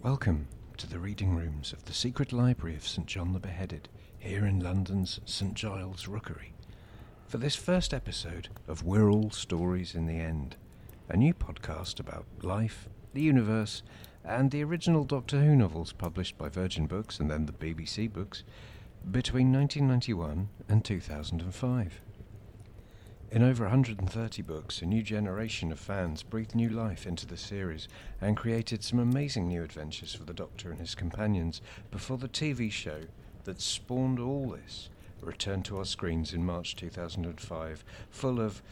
Welcome to the reading rooms of the Secret Library of St John the Beheaded, here in London's St Giles Rookery, for this first episode of We're All Stories in the End, a new podcast about life, the universe, and the original Doctor Who novels published by Virgin Books and then the BBC Books between 1991 and 2005. In over 130 books, a new generation of fans breathed new life into the series and created some amazing new adventures for the Doctor and his companions before the TV show that spawned all this returned to our screens in March 2005, full of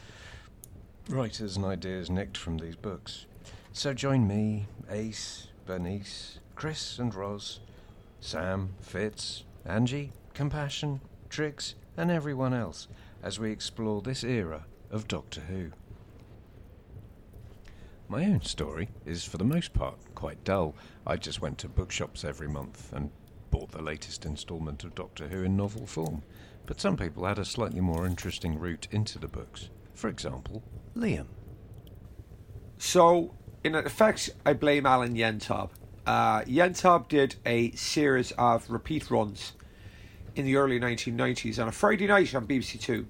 writers and ideas nicked from these books. So join me, Ace, Bernice, Chris and Roz, Sam, Fitz, Angie, Compassion, Trix and everyone else as we explore this era of Doctor Who. My own story is, for the most part, quite dull. I just went to bookshops every month and bought the latest instalment of Doctor Who in novel form. But some people had a slightly more interesting route into the books. For example, Liam. So, in effect, I blame Alan Yentab. Yentab did a series of repeat runs in the early 1990s on a Friday night on BBC Two,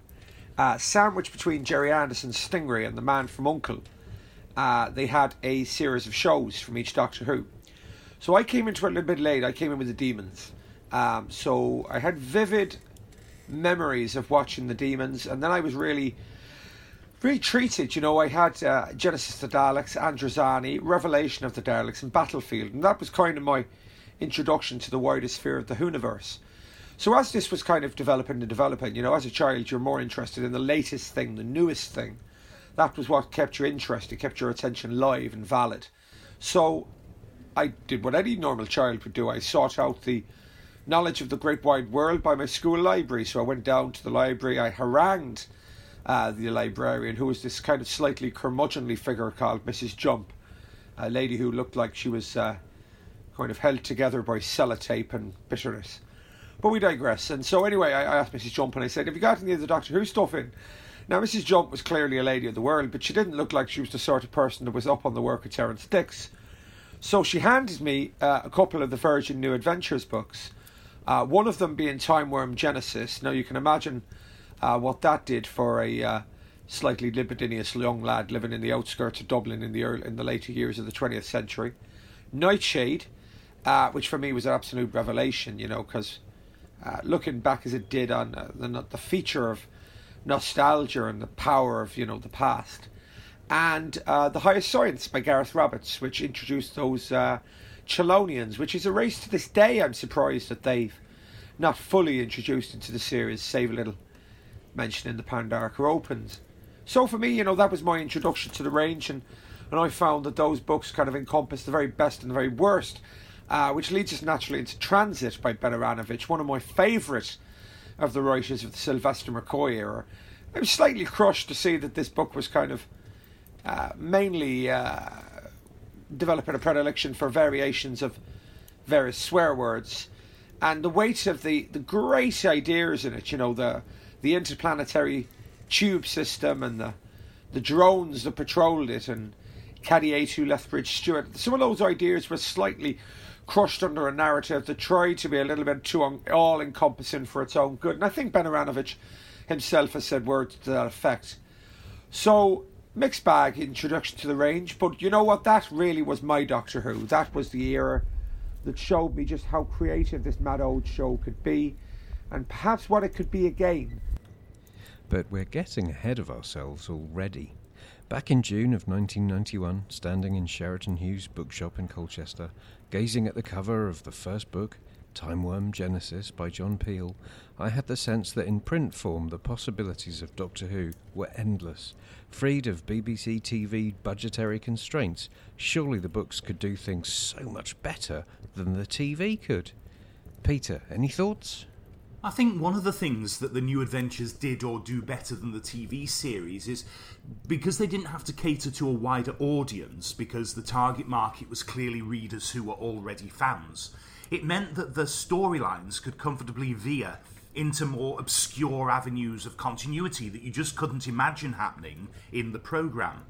sandwiched between Gerry Anderson's Stingray and The Man from UNCLE. They had a series of shows from each Doctor Who. So I came into it a little bit late. I came in with the Demons. So I had vivid memories of watching the Demons, and then I was really treated. You know, I had Genesis the Daleks, Androzani, Revelation of the Daleks and Battlefield, and that was kind of my introduction to the wider sphere of the Hooniverse. So as this was kind of developing, you know, as a child, you're more interested in the latest thing, the newest thing. That was what kept your interest. It kept your attention live and valid. So I did what any normal child would do. I sought out the knowledge of the great wide world by my school library. So I went down to the library. I harangued the librarian, who was this kind of slightly curmudgeonly figure called Mrs. Jump, a lady who looked like she was kind of held together by sellotape and bitterness. But we digress. And so anyway, I asked Mrs. Jump and I said, have you got any of the Doctor Who stuff in? Now, Mrs. Jump was clearly a lady of the world, but she didn't look like she was the sort of person that was up on the work of Terence Dicks. So she handed me a couple of the Virgin New Adventures books, one of them being Timewyrm: Genesys. Now, you can imagine what that did for a slightly libidinous young lad living in the outskirts of Dublin in the later years of the 20th century. Nightshade, which for me was an absolute revelation, you know, because looking back as it did on the feature of nostalgia and the power of, you know, the past, and The Highest Science by Gareth Roberts, which introduced those Chelonians, which is a race to this day I'm surprised that they've not fully introduced into the series, save a little mention in the Pandarca Opens. So for me, you know, that was my introduction to the range, and I found that those books kind of encompass the very best and the very worst. Which leads us naturally into Transit by Ben Aaronovitch, one of my favourite of the writers of the Sylvester McCoy era. I was slightly crushed to see that this book was kind of mainly developing a predilection for variations of various swear words, and the weight of the great ideas in it, you know, the interplanetary tube system and the drones that patrolled it, and Cadiatu, Lethbridge, Stewart. Some of those ideas were slightly crushed under a narrative that tried to be a little bit too all-encompassing for its own good. And I think Ben Aaronovitch himself has said words to that effect. So, mixed bag, introduction to the range. But you know what? That really was my Doctor Who. That was the era that showed me just how creative this mad old show could be, and perhaps what it could be again. But we're getting ahead of ourselves already. Back in June of 1991, standing in Sheraton Hughes' bookshop in Colchester, gazing at the cover of the first book, Timewyrm: Genesys by John Peel, I had the sense that in print form the possibilities of Doctor Who were endless. Freed of BBC TV budgetary constraints, surely the books could do things so much better than the TV could. Peter, any thoughts? I think one of the things that the New Adventures did or do better than the TV series is because they didn't have to cater to a wider audience, because the target market was clearly readers who were already fans. It meant that the storylines could comfortably veer into more obscure avenues of continuity that you just couldn't imagine happening in the programme.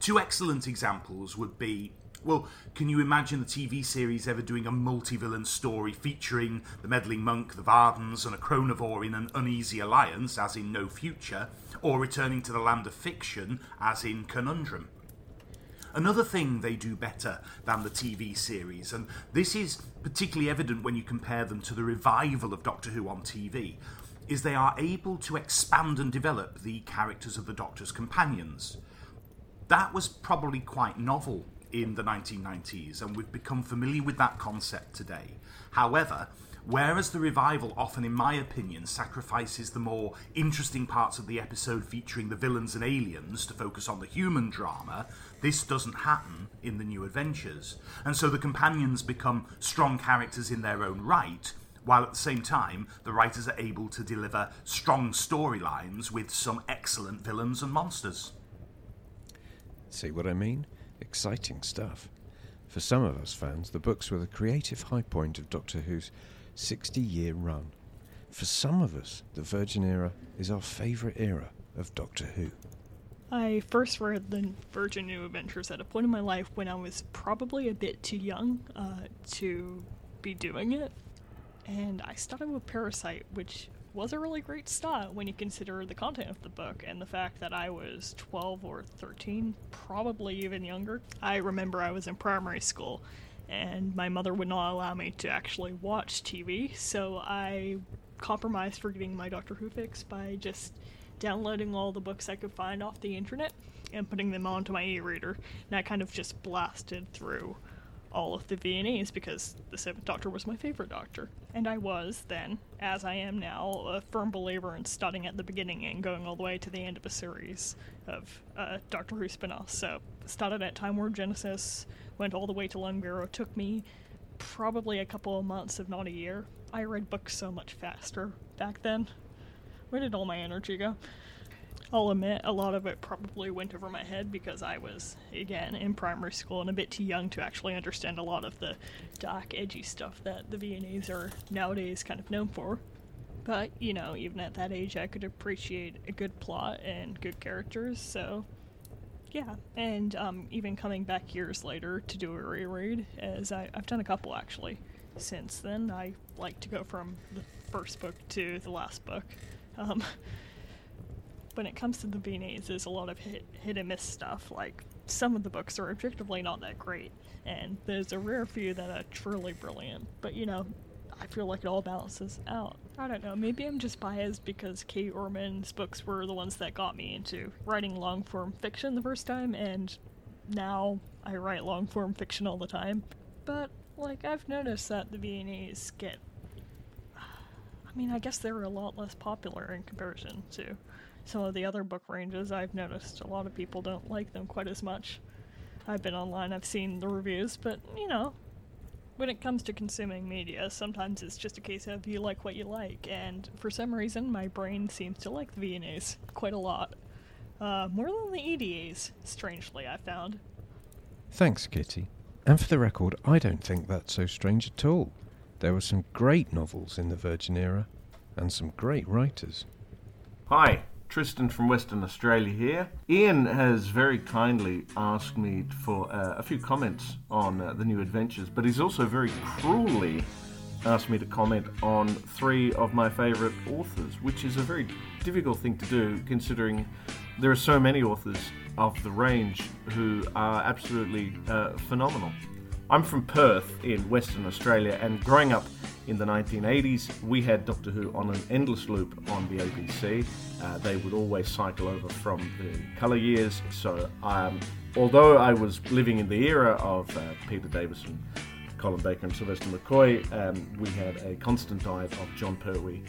Two excellent examples would be well, can you imagine the TV series ever doing a multi-villain story featuring the Meddling Monk, the Vardans, and a Chronivore in an uneasy alliance, as in No Future, or returning to the land of fiction, as in Conundrum? Another thing they do better than the TV series, and this is particularly evident when you compare them to the revival of Doctor Who on TV, is they are able to expand and develop the characters of the Doctor's companions. That was probably quite novel in the 1990s, and we've become familiar with that concept today. However, whereas the revival often, in my opinion, sacrifices the more interesting parts of the episode featuring the villains and aliens to focus on the human drama, this doesn't happen in the new adventures. And so the companions become strong characters in their own right, while at the same time, the writers are able to deliver strong storylines with some excellent villains and monsters. See what I mean? Exciting stuff. For some of us fans, the books were the creative high point of Doctor Who's 60-year run. For some of us, the Virgin era is our favourite era of Doctor Who. I first read the Virgin New Adventures at a point in my life when I was probably a bit too young to be doing it. And I started with Parasite, which was a really great start when you consider the content of the book and the fact that I was 12 or 13, probably even younger. I remember I was in primary school, and my mother would not allow me to actually watch TV, so I compromised for getting my Doctor Who fix by just downloading all the books I could find off the internet and putting them onto my e-reader, and I kind of just blasted through all of the V&Es because the Seventh Doctor was my favorite Doctor. And I was then, as I am now, a firm believer in starting at the beginning and going all the way to the end of a series of Doctor Who spin-offs. So started at Timewyrm: Genesys, went all the way to Lungbarrow. Took me probably a couple of months, if not a year. I read books so much faster back then. Where did all my energy go? I'll admit, a lot of it probably went over my head because I was, again, in primary school and a bit too young to actually understand a lot of the dark, edgy stuff that the V&Es are nowadays kind of known for. But, you know, even at that age, I could appreciate a good plot and good characters, so yeah. And even coming back years later to do a reread, as I've done a couple, actually, since then. I like to go from the first book to the last book. When it comes to the V&Es, there's a lot of hit and miss stuff. Like, some of the books are objectively not that great, and there's a rare few that are truly brilliant. But, you know, I feel like it all balances out. I don't know, maybe I'm just biased because Kate Orman's books were the ones that got me into writing long-form fiction the first time, and now I write long-form fiction all the time. But, like, I've noticed that the V&Es get... I mean, I guess they were a lot less popular in comparison to some of the other book ranges. I've noticed a lot of people don't like them quite as much. I've been online, I've seen the reviews, but, you know, when it comes to consuming media, sometimes it's just a case of you like what you like, and for some reason my brain seems to like the V&As quite a lot. More than the EDAs, strangely, I found. Thanks, Kitty. And for the record, I don't think that's so strange at all. There were some great novels in the Virgin era, and some great writers. Hi. Tristan from Western Australia here. Ian has very kindly asked me for a few comments on the new adventures, but he's also very cruelly asked me to comment on three of my favourite authors, which is a very difficult thing to do considering there are so many authors of the range who are absolutely phenomenal. I'm from Perth in Western Australia, and growing up in the 1980s, we had Doctor Who on an endless loop on the ABC. They would always cycle over from the colour years, so although I was living in the era of Peter Davison, Colin Baker and Sylvester McCoy, we had a constant diet of John Pertwee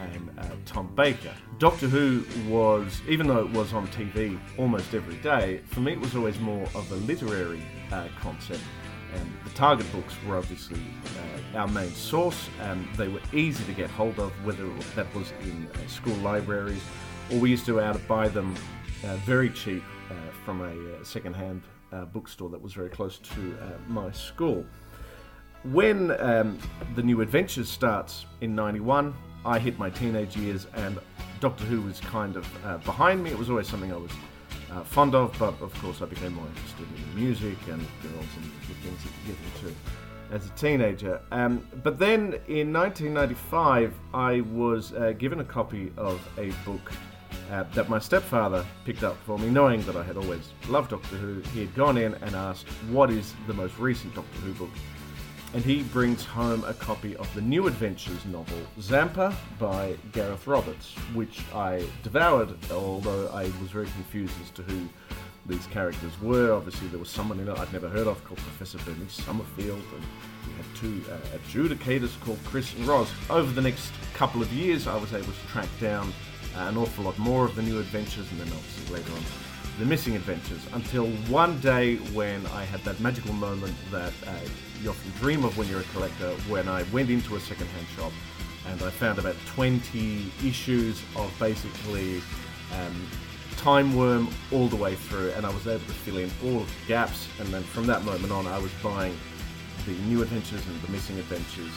and Tom Baker. Doctor Who was, even though it was on TV almost every day, for me it was always more of a literary concept. And the target books were obviously our main source, and they were easy to get hold of, whether that was in school libraries, or we used to buy them very cheap from a second-hand bookstore that was very close to my school. When The New Adventures starts in 91, I hit my teenage years, and Doctor Who was kind of behind me. It was always something I was fond of, but of course I became more interested in the music and girls and the things that you get into as a teenager. But then in 1995 I was given a copy of a book that my stepfather picked up for me, knowing that I had always loved Doctor Who. He had gone in and asked, what is the most recent Doctor Who book? And he brings home a copy of the New Adventures novel, Zampa, by Gareth Roberts, which I devoured, although I was very confused as to who these characters were. Obviously, there was someone in it I'd never heard of called Professor Bernice Summerfield, and we had two adjudicators called Chris and Roz. Over the next couple of years, I was able to track down an awful lot more of the New Adventures, and then obviously later on, the Missing Adventures, until one day when I had that magical moment that you often dream of when you're a collector, when I went into a secondhand shop and I found about 20 issues of basically Timewyrm all the way through, and I was able to fill in all of the gaps, and then from that moment on I was buying the New Adventures and the Missing Adventures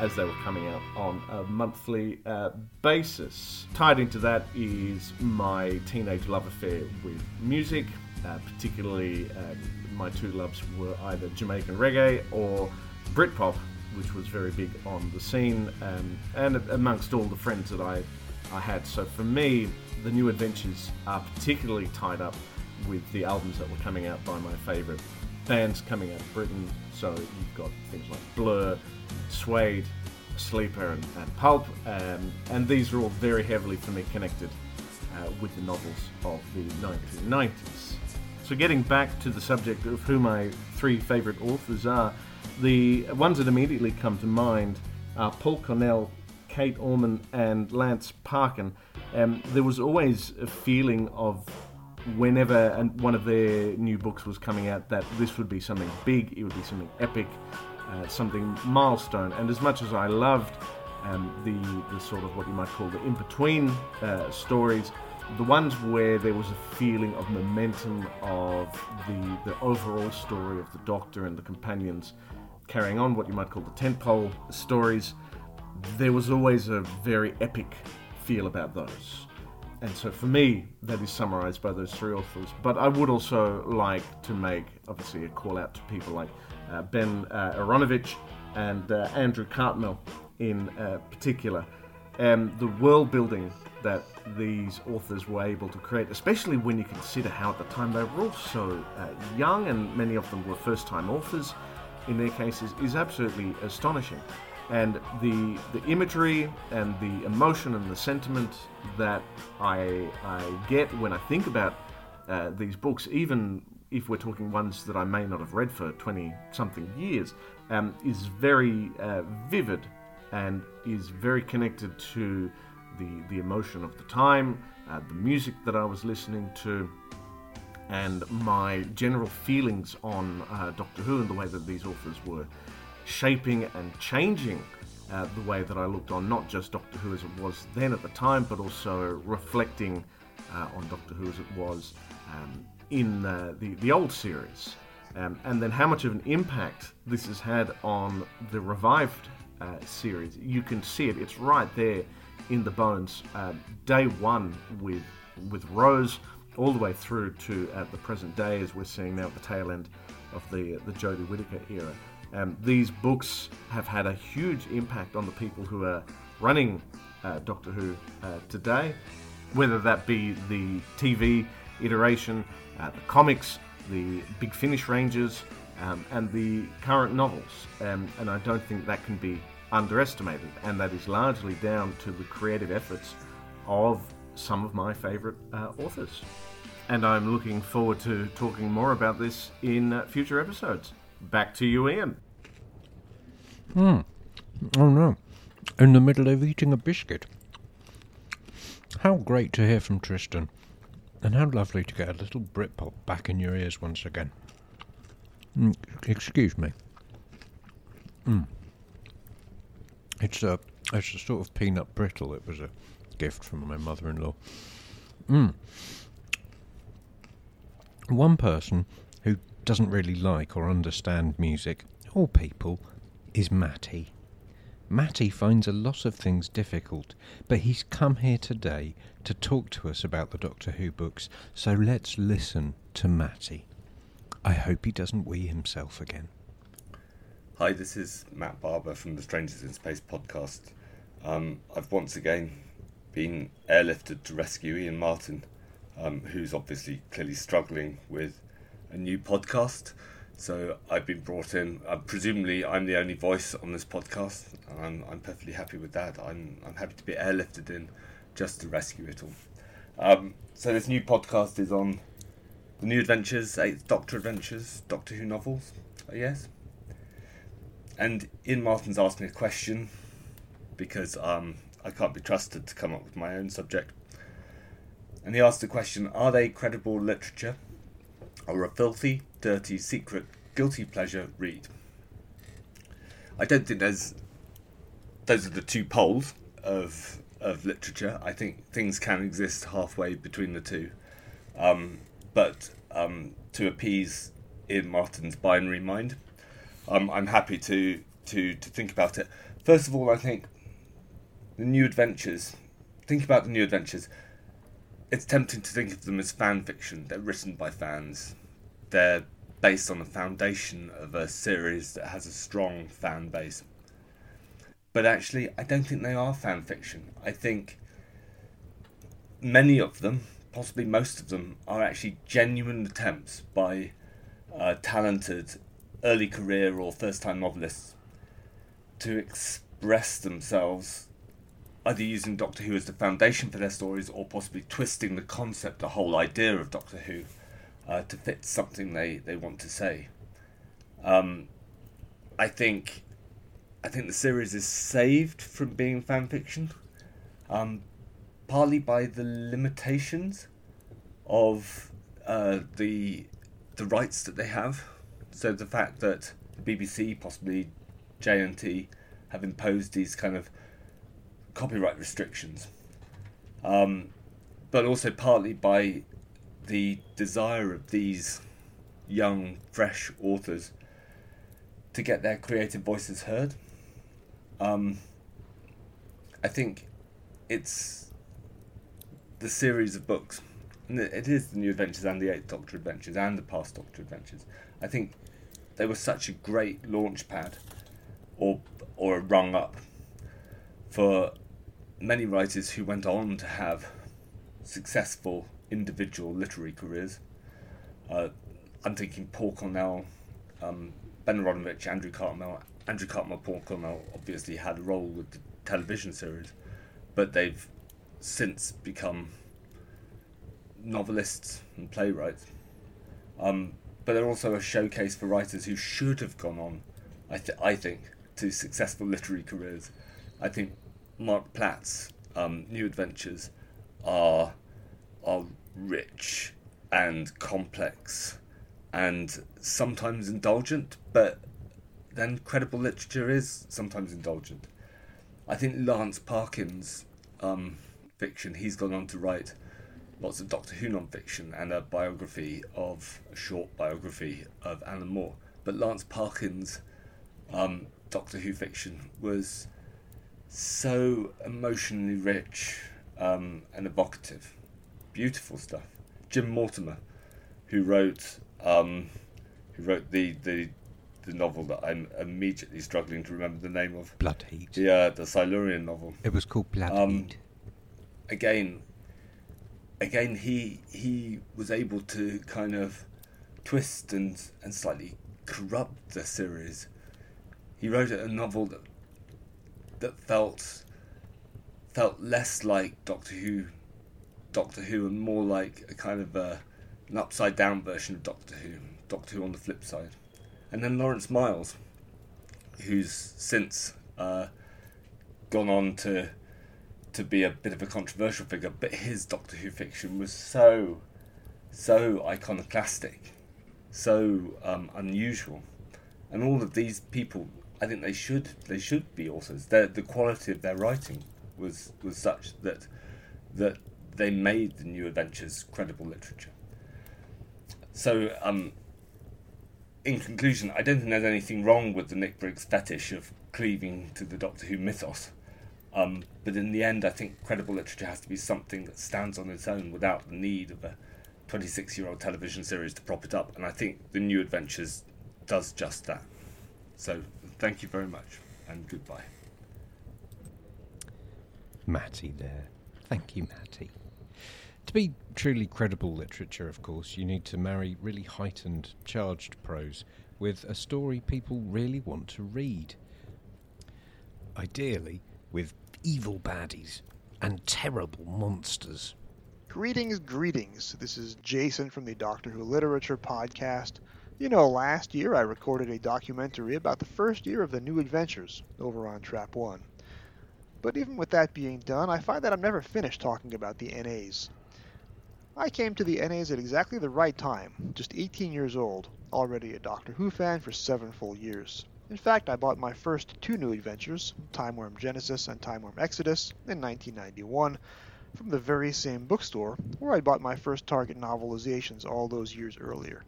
as they were coming out on a monthly basis. Tied into that is my teenage love affair with music, particularly my two loves were either Jamaican reggae or Britpop, which was very big on the scene, and amongst all the friends that I had. So for me, the New Adventures are particularly tied up with the albums that were coming out by my favourite bands coming out of Britain. So you've got things like Blur, Suede, Sleeper and Pulp, and these are all very heavily for me connected with the novels of the 1990s. So getting back to the subject of who my three favourite authors are, the ones that immediately come to mind are Paul Cornell, Kate Orman and Lance Parkin. There was always a feeling of whenever one of their new books was coming out that this would be something big, it would be something epic, something milestone. And as much as I loved the sort of what you might call the in-between stories, the ones where there was a feeling of momentum of the overall story of the Doctor and the companions carrying on, what you might call the tentpole stories, there was always a very epic feel about those. And so for me, that is summarised by those three authors. But I would also like to make, obviously, a call out to people like Ben Aaronovitch and Andrew Cartmel in particular. The world building that these authors were able to create, especially when you consider how at the time they were all so young and many of them were first-time authors in their cases, is absolutely astonishing. And the imagery and the emotion and the sentiment that I get when I think about these books, even if we're talking ones that I may not have read for 20-something years, is very vivid and is very connected to the emotion of the time, the music that I was listening to, and my general feelings on Doctor Who and the way that these authors were shaping and changing the way that I looked on not just Doctor Who as it was then at the time, but also reflecting on Doctor Who as it was in the old series. And then how much of an impact this has had on the revived series. You can see it, it's right there in the bones. Day one with Rose, all the way through to the present day as we're seeing now at the tail end of the Jodie Whittaker era. These books have had a huge impact on the people who are running Doctor Who today, whether that be the TV iteration, the comics, the Big Finish ranges, and the current novels. And I don't think that can be underestimated, and that is largely down to the creative efforts of some of my favourite authors. And I'm looking forward to talking more about this in future episodes. Back to you, Ian. Oh no. In the middle of eating a biscuit. How great to hear from Tristan. And how lovely to get a little Britpop back in your ears once again. Excuse me. It's a sort of peanut brittle. It was a gift from my mother-in-law. One person who doesn't really like or understand music or people is Matty. Matty finds a lot of things difficult, but he's come here today to talk to us about the Doctor Who books, so let's listen to Matty. I hope he doesn't wee himself again. Hi, this is Matt Barber from the Strangers in Space podcast. I've once again been airlifted to rescue Ian Martin, who's clearly struggling with a new podcast. So I've been brought in. Presumably, I'm the only voice on this podcast, and I'm perfectly happy with that. I'm happy to be airlifted in just to rescue it all. So this new podcast is on the New Adventures, 8th Doctor Adventures, Doctor Who novels, I guess. And Ian Martin's asked me a question because I can't be trusted to come up with my own subject. And he asked the question, are they credible literature or a filthy, dirty, secret, guilty pleasure read? I don't think those are the two poles of literature. I think things can exist halfway between the two. But to appease Ian Martin's binary mind, I'm happy to think about it. First of all, I think the New Adventures. Think about the New Adventures. It's tempting to think of them as fan fiction. They're written by fans. They're based on the foundation of a series that has a strong fan base. But actually, I don't think they are fan fiction. I think many of them, possibly most of them, are actually genuine attempts by talented early career or first-time novelists to express themselves, either using Doctor Who as the foundation for their stories or possibly twisting the concept, the whole idea of Doctor Who, to fit something they want to say. I think the series is saved from being fan fiction, partly by the limitations of the rights that they have. So the fact that the BBC, possibly J&T, have imposed these kind of copyright restrictions. But also partly by the desire of these young, fresh authors to get their creative voices heard. I think it's the series of books, and it is the New Adventures and the Eighth Doctor Adventures and the Past Doctor Adventures. I think they were such a great launch pad or a rung up for many writers who went on to have successful individual literary careers. I'm thinking Paul Cornell, Ben Aaronovitch, Andrew Cartmel, Paul Cornell obviously had a role with the television series, but they've since become novelists and playwrights. But they're also a showcase for writers who should have gone on, I think, to successful literary careers. I think Mark Platt's New Adventures are rich and complex and sometimes indulgent, but then credible literature is sometimes indulgent. I think Lance Parkin's fiction, he's gone on to write lots of Doctor Who non-fiction and a short biography of Alan Moore. But Lance Parkin's Doctor Who fiction was so emotionally rich and evocative. Beautiful stuff. Jim Mortimer, who wrote the novel that I'm immediately struggling to remember the name of. Blood Heat. Yeah, the Silurian novel. It was called Blood Heat. Again, he was able to kind of twist and slightly corrupt the series. He wrote a novel that felt less like Doctor Who, and more like a kind of an upside down version of Doctor Who on the flip side. And then Lawrence Miles, who's since gone on to be a bit of a controversial figure, but his Doctor Who fiction was so iconoclastic, so unusual. And all of these people, I think they should be authors. The quality of their writing was such that they made the New Adventures credible literature. So in conclusion, I don't think there's anything wrong with the Nick Briggs fetish of cleaving to the Doctor Who mythos. But in the end, I think credible literature has to be something that stands on its own without the need of a 26-year-old television series to prop it up. And I think The New Adventures does just that. So thank you very much, and goodbye. Matty there. Thank you, Matty. To be truly credible literature, of course, you need to marry really heightened, charged prose with a story people really want to read. Ideally, with evil baddies and terrible monsters. Greetings, greetings. This is Jason from the Doctor Who Literature Podcast. You know, last year I recorded a documentary about the first year of The New Adventures over on Trap One. But even with that being done, I find that I'm never finished talking about the NAs. I came to the NAs at exactly the right time, just 18 years old, already a Doctor Who fan for 7 full years. In fact, I bought my first 2 New Adventures, Timewyrm: Genesys and Timewyrm: Exodus, in 1991, from the very same bookstore where I bought my first Target novelizations all those years earlier.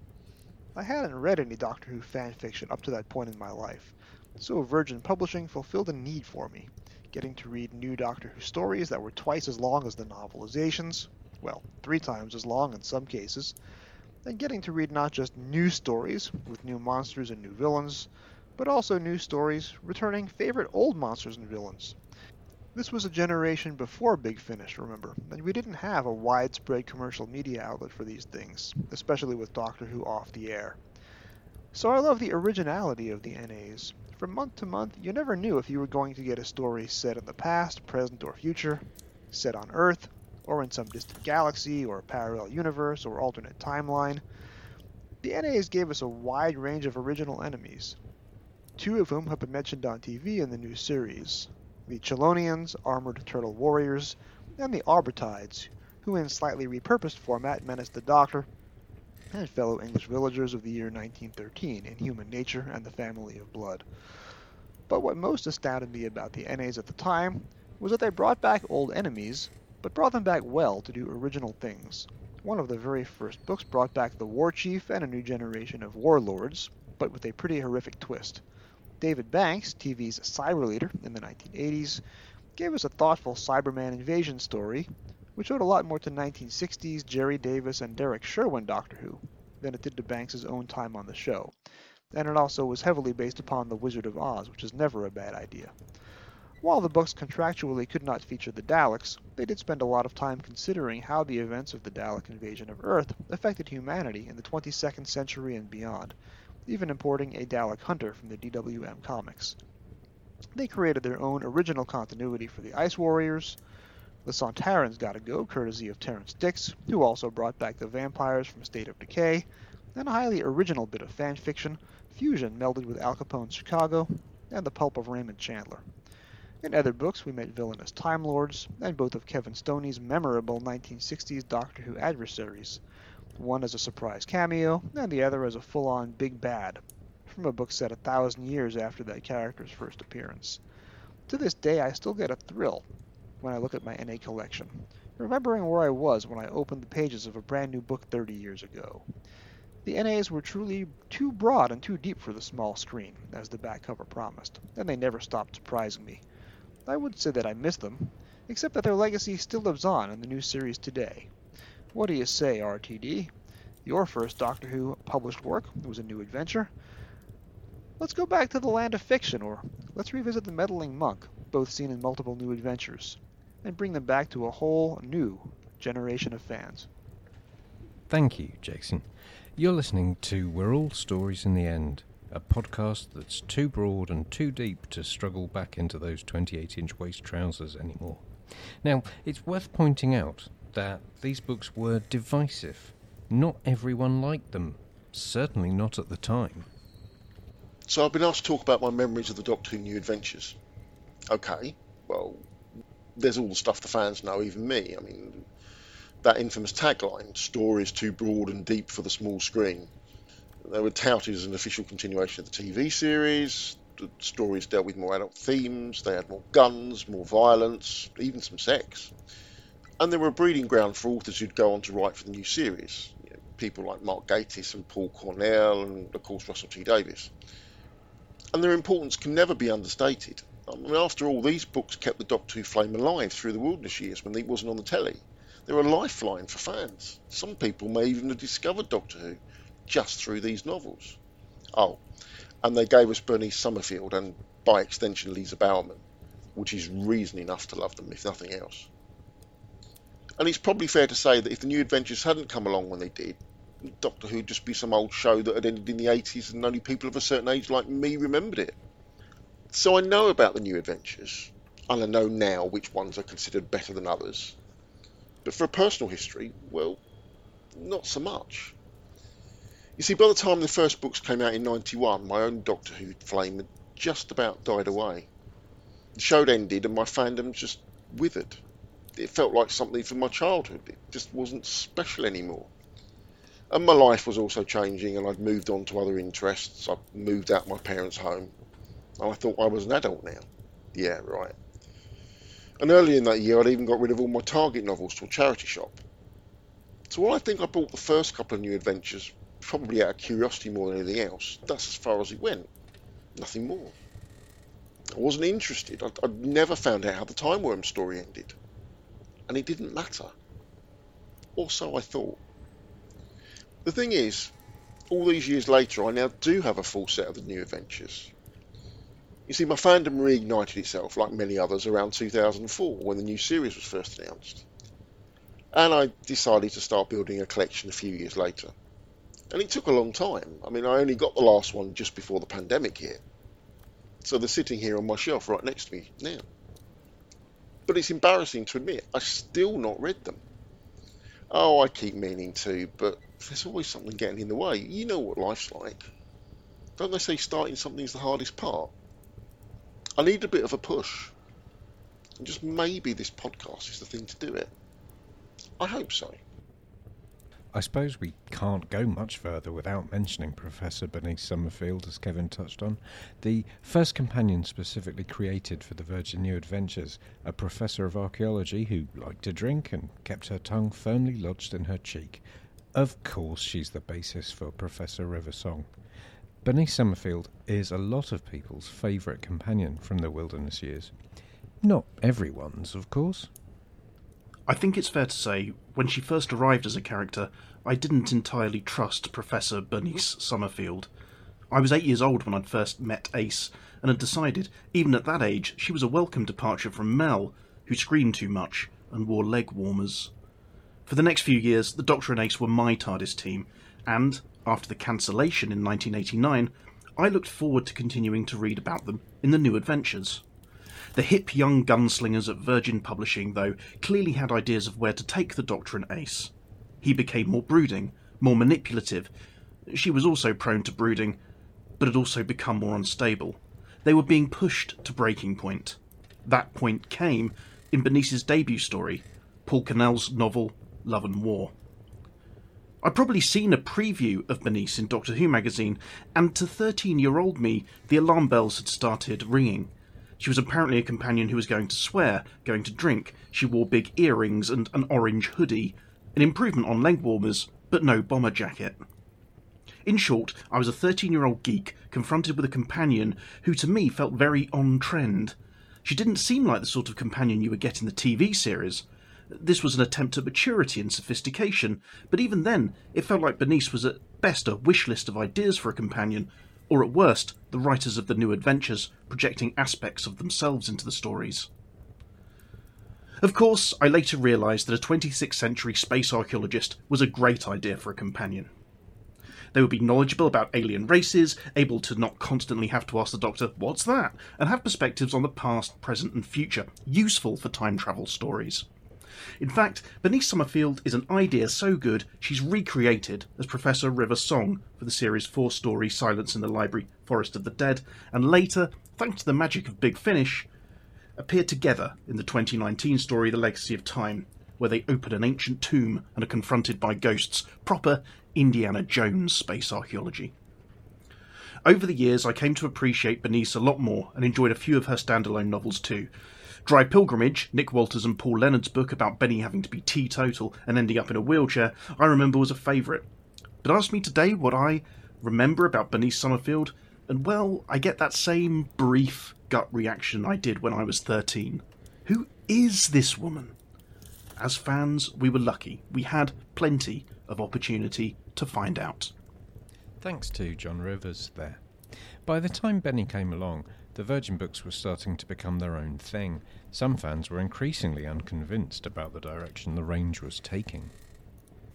I hadn't read any Doctor Who fan fiction up to that point in my life, so Virgin Publishing fulfilled a need for me. Getting to read new Doctor Who stories that were twice as long as the novelizations, well, 3 times as long in some cases, and getting to read not just new stories with new monsters and new villains, but also new stories returning favorite old monsters and villains. This was a generation before Big Finish, remember, and we didn't have a widespread commercial media outlet for these things, especially with Doctor Who off the air. So I love the originality of the NAs. From month to month, you never knew if you were going to get a story set in the past, present, or future, set on Earth, or in some distant galaxy, or a parallel universe, or alternate timeline. The NAs gave us a wide range of original enemies, 2 of whom have been mentioned on TV in the new series, the Chelonians, Armored Turtle Warriors, and the Arbortides, who in slightly repurposed format menaced the Doctor and fellow English villagers of the year 1913 in Human Nature and the Family of Blood. But what most astounded me about the NAs at the time was that they brought back old enemies, but brought them back well to do original things. One of the very first books brought back the War Chief and a new generation of warlords, but with a pretty horrific twist. David Banks, TV's cyber leader in the 1980s, gave us a thoughtful Cyberman invasion story, which owed a lot more to 1960s Jerry Davis and Derek Sherwin Doctor Who than it did to Banks' own time on the show, and it also was heavily based upon The Wizard of Oz, which is never a bad idea. While the books contractually could not feature the Daleks, they did spend a lot of time considering how the events of the Dalek invasion of Earth affected humanity in the 22nd century and beyond, even importing a Dalek hunter from the DWM comics. They created their own original continuity for the Ice Warriors. The Sontarans got to go, courtesy of Terrence Dix, who also brought back the vampires from State of Decay, and a highly original bit of fan fiction, fusion melded with Al Capone's Chicago and the pulp of Raymond Chandler. In other books, we met villainous Time Lords and both of Kevin Stoney's memorable 1960s Doctor Who adversaries, one as a surprise cameo and the other as a full-on big bad, from a book set 1,000 years after that character's first appearance. To this day, I still get a thrill when I look at my NA collection, remembering where I was when I opened the pages of a brand new book 30 years ago. The NAs were truly too broad and too deep for the small screen, as the back cover promised, and they never stopped surprising me. I would say that I miss them, except that their legacy still lives on in the new series today. What do you say, RTD? Your first Doctor Who published work was a new adventure. Let's go back to the land of fiction, or let's revisit the Meddling Monk, both seen in multiple new adventures, and bring them back to a whole new generation of fans. Thank you, Jason. You're listening to We're All Stories in the End, a podcast that's too broad and too deep to struggle back into those 28-inch waist trousers anymore. Now, it's worth pointing out that these books were divisive. Not everyone liked them, certainly not at the time. So I've been asked to talk about my memories of the Doctor Who New Adventures. Okay, well, there's all the stuff the fans know, even me. I mean, that infamous tagline, stories too broad and deep for the small screen. They were touted as an official continuation of the TV series. The stories dealt with more adult themes, they had more guns, more violence, even some sex. And they were a breeding ground for authors who'd go on to write for the new series. You know, people like Mark Gatiss and Paul Cornell and, of course, Russell T Davies. And their importance can never be understated. I mean, after all, these books kept the Doctor Who flame alive through the wilderness years when he wasn't on the telly. They're a lifeline for fans. Some people may even have discovered Doctor Who just through these novels. Oh, and they gave us Bernice Summerfield and, by extension, Liza Bowerman, which is reason enough to love them, if nothing else. And it's probably fair to say that if the New Adventures hadn't come along when they did, Doctor Who would just be some old show that had ended in the 80s and only people of a certain age like me remembered it. So I know about the New Adventures, and I know now which ones are considered better than others. But for a personal history, well, not so much. You see, by the time the first books came out in 91, my own Doctor Who flame had just about died away. The show ended and my fandom just withered. It felt like something from my childhood. It just wasn't special anymore. And my life was also changing, and I'd moved on to other interests. I'd moved out of my parents' home, and I thought I was an adult now. Yeah, right. And early in that year, I'd even got rid of all my Target novels to a charity shop. So while I think I bought the first couple of New Adventures, probably out of curiosity more than anything else, that's as far as it went. Nothing more. I wasn't interested. I'd never found out how the Timewyrm story ended. And it didn't matter. Or so I thought. The thing is, all these years later, I now do have a full set of the New Adventures. You see, my fandom reignited itself, like many others, around 2004, when the new series was first announced. And I decided to start building a collection a few years later. And it took a long time. I mean, I only got the last one just before the pandemic hit. So they're sitting here on my shelf right next to me now. But it's embarrassing to admit, I've still not read them. Oh, I keep meaning to, but there's always something getting in the way. You know what life's like. Don't they say starting something is the hardest part? I need a bit of a push. And just maybe this podcast is the thing to do it. I hope so. I suppose we can't go much further without mentioning Professor Bernice Summerfield, as Kevin touched on. The first companion specifically created for the Virgin New Adventures, a professor of archaeology who liked to drink and kept her tongue firmly lodged in her cheek. Of course, she's the basis for Professor Riversong. Bernice Summerfield is a lot of people's favourite companion from the wilderness years. Not everyone's, of course. I think it's fair to say, when she first arrived as a character, I didn't entirely trust Professor Bernice Summerfield. I was 8 years old when I'd first met Ace, and had decided, even at that age, she was a welcome departure from Mel, who screamed too much and wore leg warmers. For the next few years, the Doctor and Ace were my TARDIS team, and, after the cancellation in 1989, I looked forward to continuing to read about them in the New Adventures. The hip young gunslingers at Virgin Publishing, though, clearly had ideas of where to take the Doctor and Ace. He became more brooding, more manipulative. She was also prone to brooding, but had also become more unstable. They were being pushed to breaking point. That point came in Bernice's debut story, Paul Cornell's novel Love and War. I'd probably seen a preview of Bernice in Doctor Who magazine, and to 13-year-old me, the alarm bells had started ringing. She was apparently a companion who was going to swear, going to drink. She wore big earrings and an orange hoodie, an improvement on leg warmers, but no bomber jacket. In short, I was a 13-year-old geek confronted with a companion who to me felt very on-trend. She didn't seem like the sort of companion you would get in the TV series. This was an attempt at maturity and sophistication, but even then, it felt like Bernice was at best a wish list of ideas for a companion, or at worst, the writers of the New Adventures projecting aspects of themselves into the stories. Of course, I later realised that a 26th century space archaeologist was a great idea for a companion. They would be knowledgeable about alien races, able to not constantly have to ask the Doctor, "What's that?" and have perspectives on the past, present and future, useful for time travel stories. In fact, Bernice Summerfield is an idea so good she's recreated as Professor River Song for the series 4-story Silence in the Library, Forest of the Dead, and later, thanks to the magic of Big Finish, appeared together in the 2019 story The Legacy of Time, where they open an ancient tomb and are confronted by ghosts, proper Indiana Jones space archaeology. Over the years, I came to appreciate Bernice a lot more and enjoyed a few of her standalone novels too. Dry Pilgrimage, Nick Walters and Paul Leonard's book about Benny having to be teetotal and ending up in a wheelchair, I remember was a favourite, But ask me today what I remember about Bernice Summerfield, and well, I get that same brief gut reaction I did when I was 13. Who is this woman? As fans, we were lucky. We had plenty of opportunity to find out. Thanks to John Rivers there. By the time Benny came along, the Virgin Books were starting to become their own thing. Some fans were increasingly unconvinced about the direction the range was taking.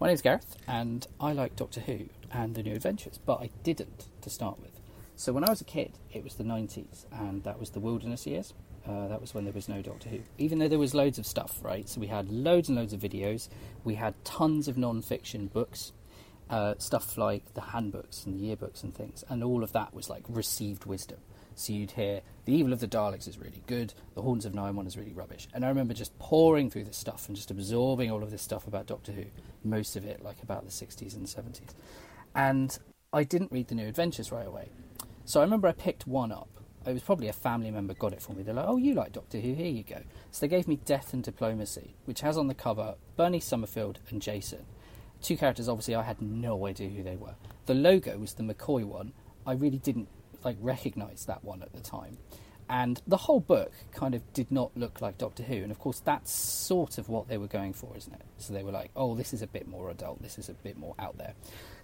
My name's Gareth, and I like Doctor Who and the New Adventures, but I didn't to start with. So when I was a kid, it was the 90s, and that was the wilderness years. That was when there was no Doctor Who, even though there was loads of stuff, right? So we had loads and loads of videos. We had tons of non-fiction books, stuff like the handbooks and yearbooks and things. And all of that was like received wisdom. So you'd hear The Evil of the Daleks is really good. The Horns of Nymon is really rubbish. And I remember just pouring through this stuff and just absorbing all of this stuff about Doctor Who, most of it like about the 60s and 70s. And I didn't read the New Adventures right away. So I remember I picked one up. It was probably a family member got it for me. They're like, oh, you like Doctor Who, here you go. So they gave me Death and Diplomacy, which has on the cover Bernice Summerfield and Jason. Two characters, obviously, I had no idea who they were. The logo was the McCoy one. I really didn't recognise that one at the time. And the whole book kind of did not look like Doctor Who. And, of course, that's sort of what they were going for, isn't it? So they were like, oh, this is a bit more adult. This is a bit more out there.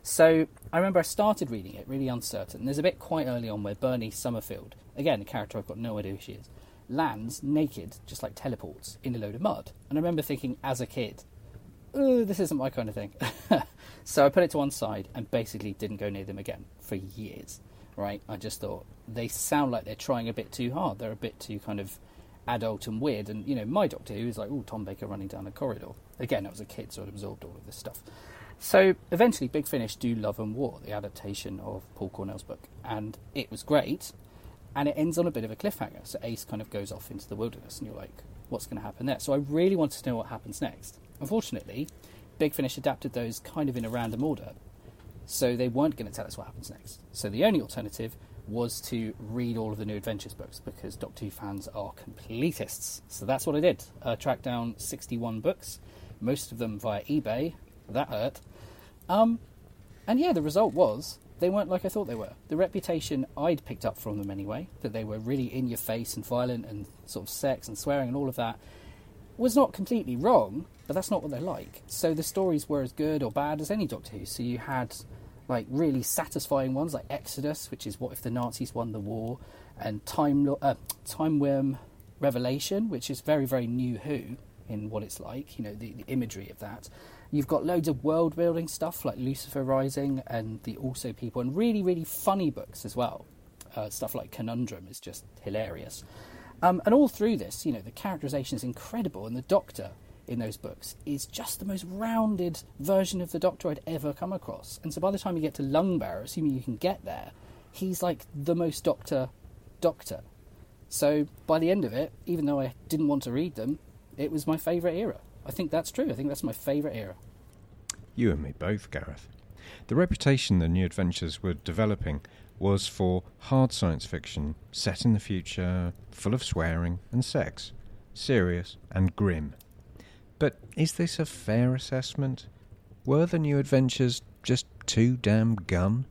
So I remember I started reading it, really uncertain. There's a bit quite early on where Bernice Summerfield, again, a character I've got no idea who she is, lands naked, just like teleports, in a load of mud. And I remember thinking, as a kid, oh, this isn't my kind of thing. So I put it to one side and basically didn't go near them again for years, right? I just thought, they sound like they're trying a bit too hard. They're a bit too kind of adult and weird. And, you know, my Doctor Who is like, oh, Tom Baker running down a corridor. Again, I was a kid, so I'd absorbed all of this stuff. So eventually Big Finish do Love and War, the adaptation of Paul Cornell's book. And it was great. And it ends on a bit of a cliffhanger. So Ace kind of goes off into the wilderness and you're like, what's going to happen there? So I really wanted to know what happens next. Unfortunately, Big Finish adapted those kind of in a random order. So they weren't going to tell us what happens next. So the only alternative was to read all of the New Adventures books because Doctor Who fans are completists. So that's what I did. I tracked down 61 books, most of them via eBay. That hurt. And yeah, the result was they weren't like I thought they were. The reputation I'd picked up from them anyway, that they were really in your face and violent and sort of sex and swearing and all of that, was not completely wrong, but that's not what they're like. So the stories were as good or bad as any Doctor Who. So you had like really satisfying ones like Exodus, which is what if the Nazis won the war, and Timewyrm Revelation, which is very, very New Who in what it's like, you know, the imagery of that. You've got loads of world-building stuff like Lucifer Rising and the Also People, and really, really funny books as well. Stuff like Conundrum is just hilarious. And all through this, you know, the characterisation is incredible, and the Doctor in those books is just the most rounded version of the Doctor I'd ever come across. And so by the time you get to Lungbarrow, assuming you can get there, he's like the most Doctor. So by the end of it, even though I didn't want to read them, it was my favourite era. I think that's true. I think that's my favourite era. You and me both, Gareth. The reputation the New Adventures were developing was for hard science fiction, set in the future, full of swearing and sex, serious and grim. But is this a fair assessment? Were the New Adventures just too damn gun?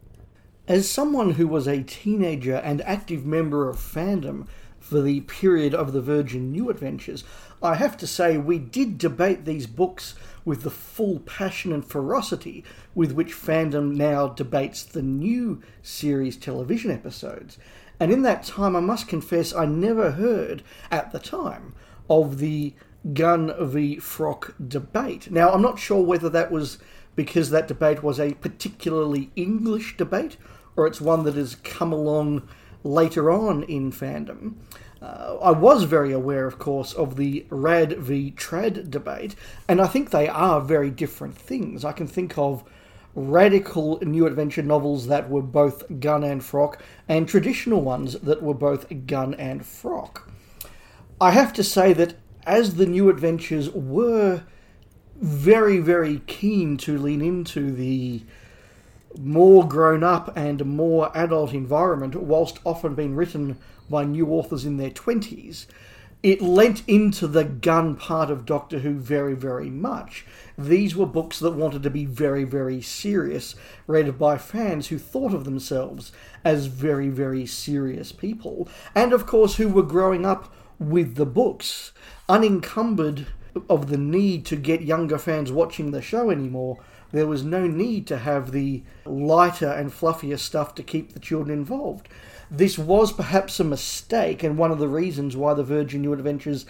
As someone who was a teenager and active member of fandom for the period of the Virgin New Adventures, I have to say we did debate these books with the full passion and ferocity with which fandom now debates the new series television episodes. And in that time, I must confess, I never heard, at the time, of the gun v. frock debate. Now, I'm not sure whether that was because that debate was a particularly English debate, or it's one that has come along later on in fandom. I was very aware, of course, of the Rad v. Trad debate, and I think they are very different things. I can think of radical new adventure novels that were both gun and frock, and traditional ones that were both gun and frock. I have to say that as the New Adventures were very, very keen to lean into the more grown-up and more adult environment, whilst often being written by new authors in their 20s, it lent into the gun part of Doctor Who very, very much. These were books that wanted to be very, very serious, read by fans who thought of themselves as very, very serious people, and of course who were growing up with the books, unencumbered of the need to get younger fans watching the show anymore. There was no need to have the lighter and fluffier stuff to keep the children involved. This was perhaps a mistake, and one of the reasons why the Virgin New Adventures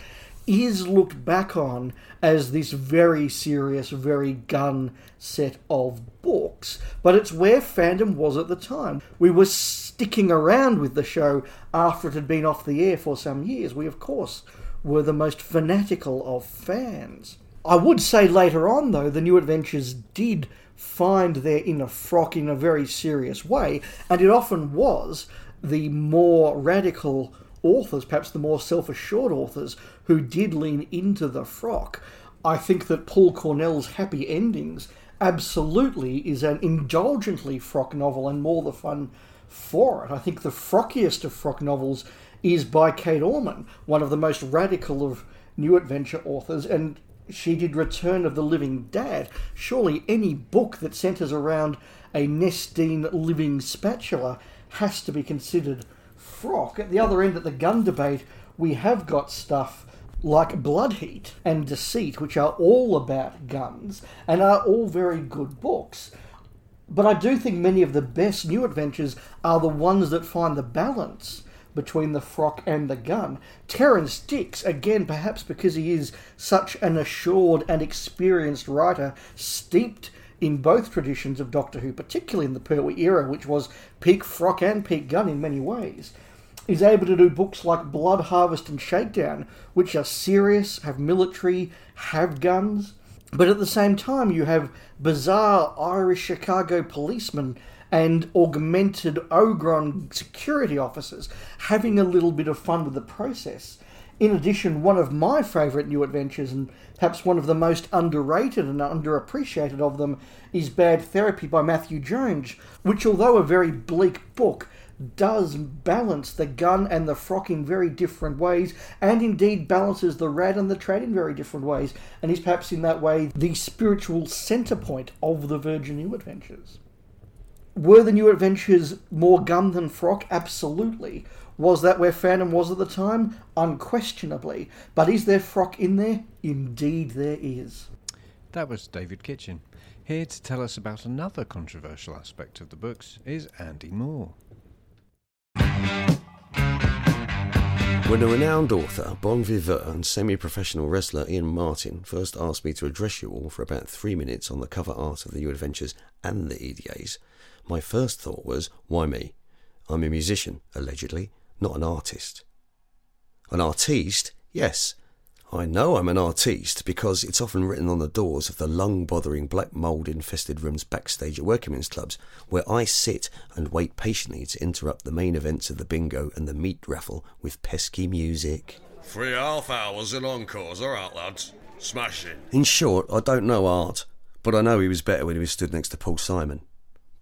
is looked back on as this very serious, very gun set of books. But it's where fandom was at the time. We were sticking around with the show after it had been off the air for some years. We, of course, were the most fanatical of fans. I would say later on, though, the New Adventures did find their inner frock in a very serious way, and it often was the more radical authors, perhaps the more self-assured authors, who did lean into the frock. I think that Paul Cornell's Happy Endings absolutely is an indulgently frock novel, and more the fun for it. I think the frockiest of frock novels is by Kate Orman, one of the most radical of New Adventure authors, and she did Return of the Living Dad. Surely any book that centres around a Nestine living spatula has to be considered frock. At the other end, at the gun debate, we have got stuff like Bloodheat and Deceit, which are all about guns and are all very good books. But I do think many of the best New Adventures are the ones that find the balance between the frock and the gun. Terence Dicks, again, perhaps because he is such an assured and experienced writer, steeped in both traditions of Doctor Who, particularly in the Pertwee era, which was peak frock and peak gun in many ways, is able to do books like Blood Harvest and Shakedown, which are serious, have military, have guns. But at the same time, you have bizarre Irish Chicago policemen and augmented Ogron security officers having a little bit of fun with the process. In addition, one of my favourite New Adventures, and perhaps one of the most underrated and underappreciated of them, is Bad Therapy by Matthew Jones, which, although a very bleak book, does balance the gun and the frock in very different ways, and indeed balances the rad and the trad in very different ways, and is perhaps in that way the spiritual centre point of the Virgin New Adventures. Were the New Adventures more gun than frock? Absolutely. Was that where fandom was at the time? Unquestionably. But is there frock in there? Indeed there is. That was David Kitchen. Here to tell us about another controversial aspect of the books is Andy Moore. When a renowned author, bon vivant and semi-professional wrestler Ian Martin first asked me to address you all for about 3 minutes on the cover art of the New Adventures and the EDAs, my first thought was, why me? I'm a musician, allegedly, not an artist. An artiste? Yes. I know I'm an artiste because it's often written on the doors of the lung-bothering, black mould-infested rooms backstage at working men's clubs, where I sit and wait patiently to interrupt the main events of the bingo and the meat raffle with pesky music. 3 half hours in encores, all right, lads. Smash it. In short, I don't know art, but I know he was better when he was stood next to Paul Simon.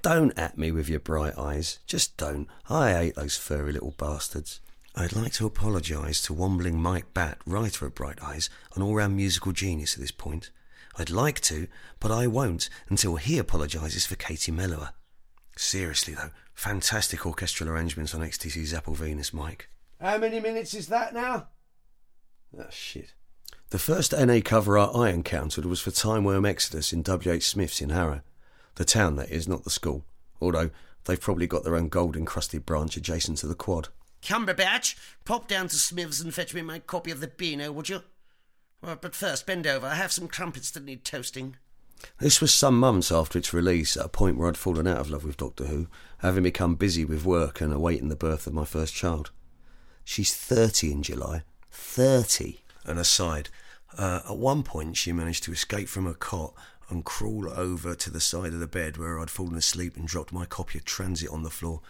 Don't at me with your bright eyes. Just don't. I hate those furry little bastards. I'd like to apologise to Wombling Mike Batt, writer of Bright Eyes, an all-round musical genius at this point. I'd like to, but I won't until he apologises for Katie Mellower. Seriously, though, fantastic orchestral arrangements on XTC's Apple Venus, Mike. How many minutes is that now? Oh, shit. The first NA cover art I encountered was for Timewyrm: Exodus in W.H. Smith's in Harrow. The town, that is, not the school. Although, they've probably got their own gold-encrusted branch adjacent to the quad. Cumberbatch, pop down to Smith's and fetch me my copy of the Beano, would you? Well, but first, bend over. I have some crumpets that need toasting. This was some months after its release, at a point where I'd fallen out of love with Doctor Who, having become busy with work and awaiting the birth of my first child. She's 30 in July. 30! And aside, at one point she managed to escape from her cot and crawl over to the side of the bed where I'd fallen asleep and dropped my copy of Transit on the floor.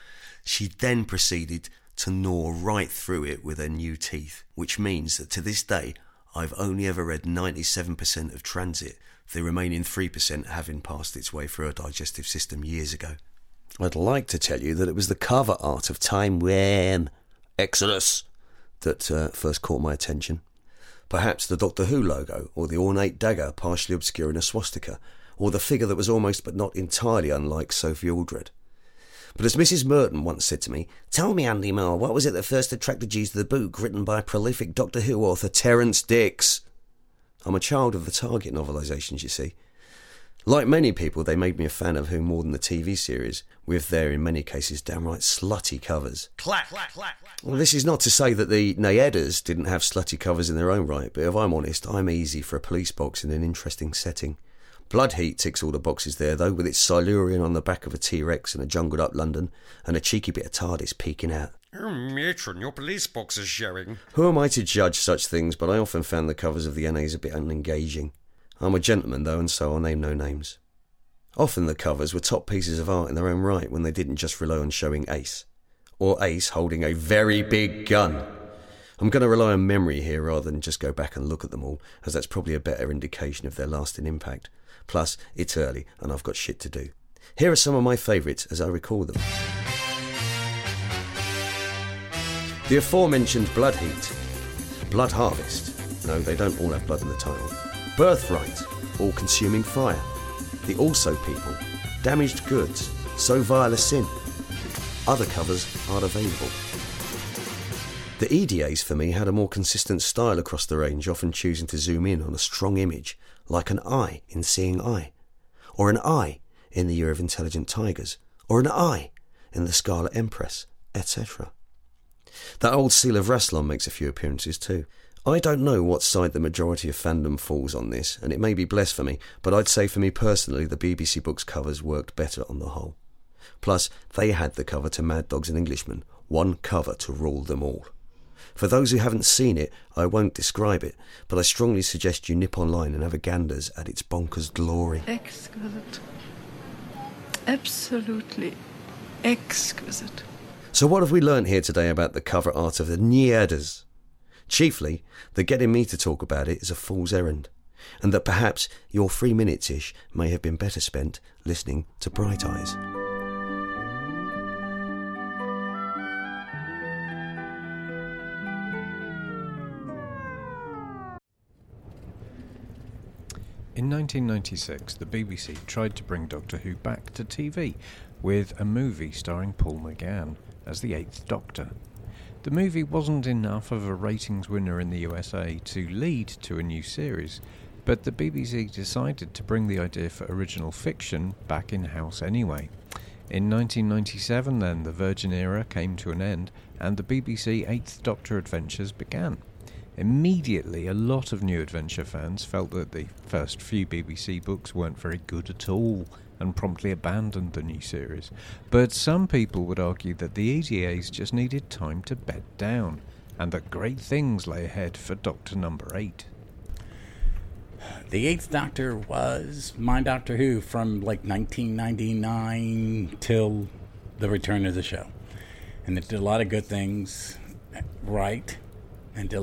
She then proceeded to gnaw right through it with her new teeth, which means that to this day, I've only ever read 97% of Transit, the remaining 3% having passed its way through her digestive system years ago. I'd like to tell you that it was the cover art of Timewyrm: Exodus that first caught my attention. Perhaps the Doctor Who logo, or the ornate dagger partially obscuring a swastika, or the figure that was almost but not entirely unlike Sophie Aldred. But as Mrs. Merton once said to me, "Tell me, Andy Moore, what was it that first attracted you to the book written by prolific Doctor Who author Terence Dix?" I'm a child of the Target novelisations, you see. Like many people, they made me a fan of Who more than the TV series, with their, in many cases, downright slutty covers. Clack! Well, this is not to say that the Nayedas didn't have slutty covers in their own right, but if I'm honest, I'm easy for a police box in an interesting setting. Bloodheat ticks all the boxes there, though, with its Silurian on the back of a T-Rex and a jungled-up London, and a cheeky bit of TARDIS peeking out. "Oh, matron, your police box is showing." Who am I to judge such things, but I often found the covers of the NAs a bit unengaging. I'm a gentleman, though, and so I'll name no names. Often the covers were top pieces of art in their own right when they didn't just rely on showing Ace, or Ace holding a very big gun. I'm going to rely on memory here rather than just go back and look at them all, as that's probably a better indication of their lasting impact. Plus, it's early, and I've got shit to do. Here are some of my favourites as I recall them. The aforementioned Bloodheat, Blood Harvest. No, they don't all have blood in the title. Birthright, All-Consuming Fire, The Also People, Damaged Goods, So Vile a Sin. Other covers are available. The EDAs for me had a more consistent style across the range, often choosing to zoom in on a strong image, like an eye in Seeing Eye, or an eye in The Year of Intelligent Tigers, or an eye in The Scarlet Empress, etc. That old Seal of Rassilon makes a few appearances too. I don't know what side the majority of fandom falls on this, and it may be blasphemy, but I'd say for me personally the BBC Books covers worked better on the whole. Plus, they had the cover to Mad Dogs and Englishmen, one cover to rule them all. For those who haven't seen it, I won't describe it, but I strongly suggest you nip online and have a ganders at its bonkers glory. Exquisite. Absolutely exquisite. So what have we learnt here today about the cover art of the Naiadas? Chiefly, that getting me to talk about it is a fool's errand, and that perhaps your 3 minutes-ish may have been better spent listening to Bright Eyes. In 1996, the BBC tried to bring Doctor Who back to TV with a movie starring Paul McGann as the Eighth Doctor. The movie wasn't enough of a ratings winner in the USA to lead to a new series, but the BBC decided to bring the idea for original fiction back in-house anyway. In 1997 then, the Virgin era came to an end and the BBC Eighth Doctor Adventures began. Immediately, a lot of new adventure fans felt that the first few BBC books weren't very good at all, and promptly abandoned the new series. But some people would argue that the EDAs just needed time to bed down, and that great things lay ahead for Doctor number 8. The Eighth Doctor was my Doctor Who from like 1999 till the return of the show. And it did a lot of good things right, and did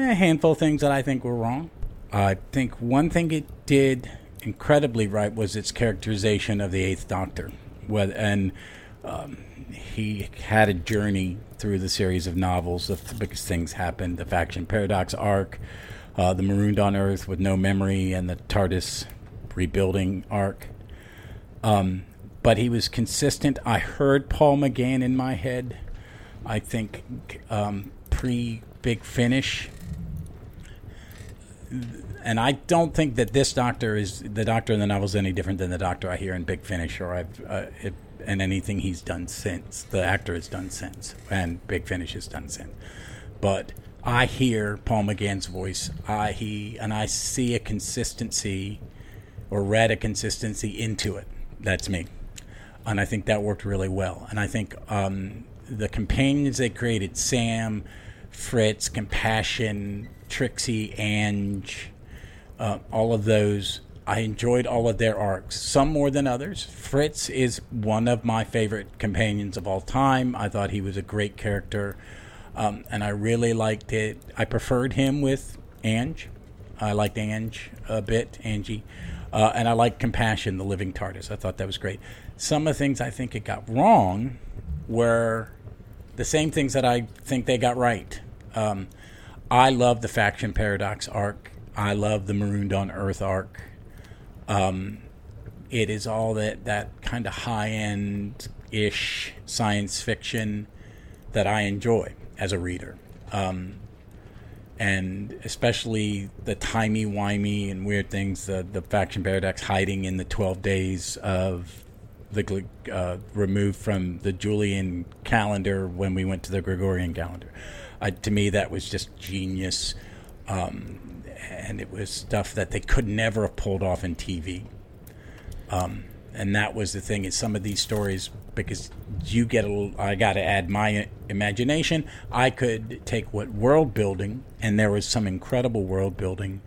a handful of things that I think were wrong. I think one thing it did incredibly right was its characterization of the Eighth Doctor, and he had a journey through the series of novels. The biggest things happened: the Faction Paradox arc, the Marooned on Earth with no memory, and the TARDIS rebuilding arc. But he was consistent. I heard Paul McGann in my head. I think pre-Big Finish. And I don't think that this Doctor is the Doctor in the novel is any different than the Doctor I hear in Big Finish and anything he's done since. The actor has done since, and Big Finish has done since. But I hear Paul McGann's voice. I see a consistency, or read a consistency into it. That's me, and I think that worked really well. And I think the companions they created, Sam, Fritz, Compassion, Trixie, Ange, all of those, I enjoyed all of their arcs, some more than others. Fritz is one of my favorite companions of all time. I thought he was a great character, and I really liked it. I preferred him with Ange. I liked Ange a bit, Angie. And I liked Compassion, the living TARDIS. I thought that was great. Some of the things I think it got wrong were the same things that I think they got right. I love the Faction Paradox arc. I love the Marooned on Earth arc. It is all that kind of high-end-ish science fiction that I enjoy as a reader. And especially the timey-wimey and weird things, the Faction Paradox hiding in the 12 days of the removed from the Julian calendar when we went to the Gregorian calendar. To me, that was just genius. And it was stuff that they could never have pulled off in TV. And that was the thing, is some of these stories, because you get a little, I got to add my imagination. I could take what world building, and there was some incredible world building,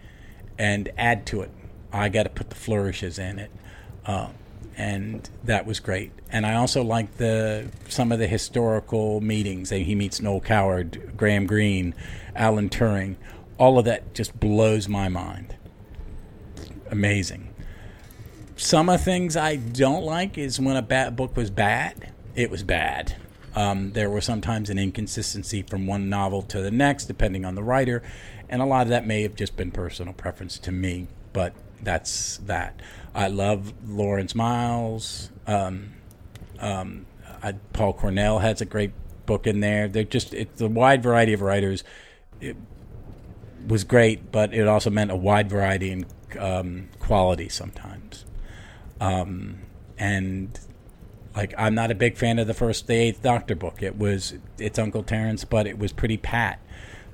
and add to it. I got to put the flourishes in it. And that was great. And I also liked some of the historical meetings. He meets Noel Coward, Graham Greene, Alan Turing. All of that just blows my mind. Amazing. Some of the things I don't like is when a bad book was bad, it was bad. There was sometimes an inconsistency from one novel to the next, depending on the writer, and a lot of that may have just been personal preference to me, but that's that. I love Lawrence Miles. Paul Cornell has a great book in there. It's a wide variety of writers. It was great, but it also meant a wide variety in quality sometimes. And like, I'm not a big fan of the Eighth Doctor book. It's Uncle Terence, but it was pretty pat.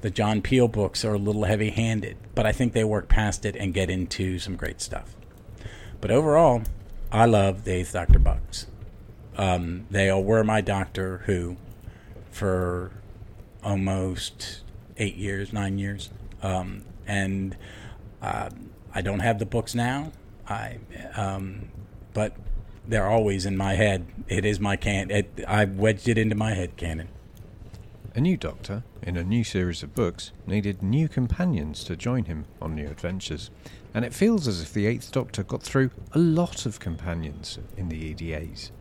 The John Peel books are a little heavy-handed, but I think they work past it and get into some great stuff. But overall, I love the Eighth Doctor books. They all were my Doctor Who for almost 9 years. And I don't have the books now. But they're always in my head. It is my I wedged it into my head canon. A new Doctor, in a new series of books, needed new companions to join him on new adventures, and it feels as if the Eighth Doctor got through a lot of companions in the EDAs.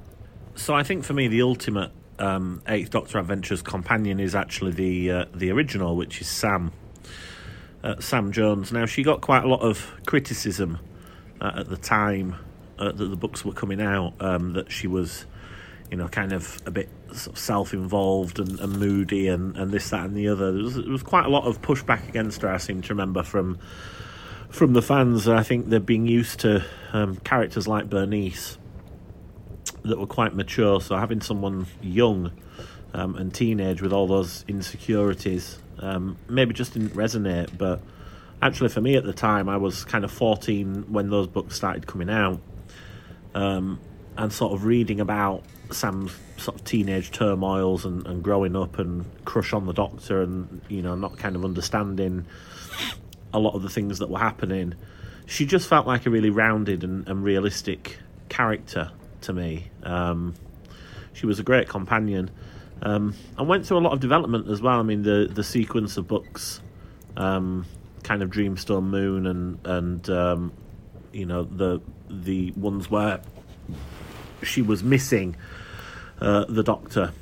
So I think for me the ultimate Eighth Doctor Adventures companion is actually the original, which is Sam Jones. Now, she got quite a lot of criticism at the time that the books were coming out, that she was, kind of a bit sort of self-involved and moody and this, that and the other. There was quite a lot of pushback against her, I seem to remember, from the fans. I think they're being used to characters like Bernice that were quite mature, so having someone young and teenage with all those insecurities maybe just didn't resonate. But actually, for me at the time, I was kind of 14 when those books started coming out, and sort of reading about Sam's sort of teenage turmoils and growing up and crush on the Doctor and, not kind of understanding a lot of the things that were happening. She just felt like a really rounded and realistic character to me. She was a great companion. And went through a lot of development as well. I mean, the sequence of books, kind of Dreamstone Moon and the ones where she was missing the Doctor,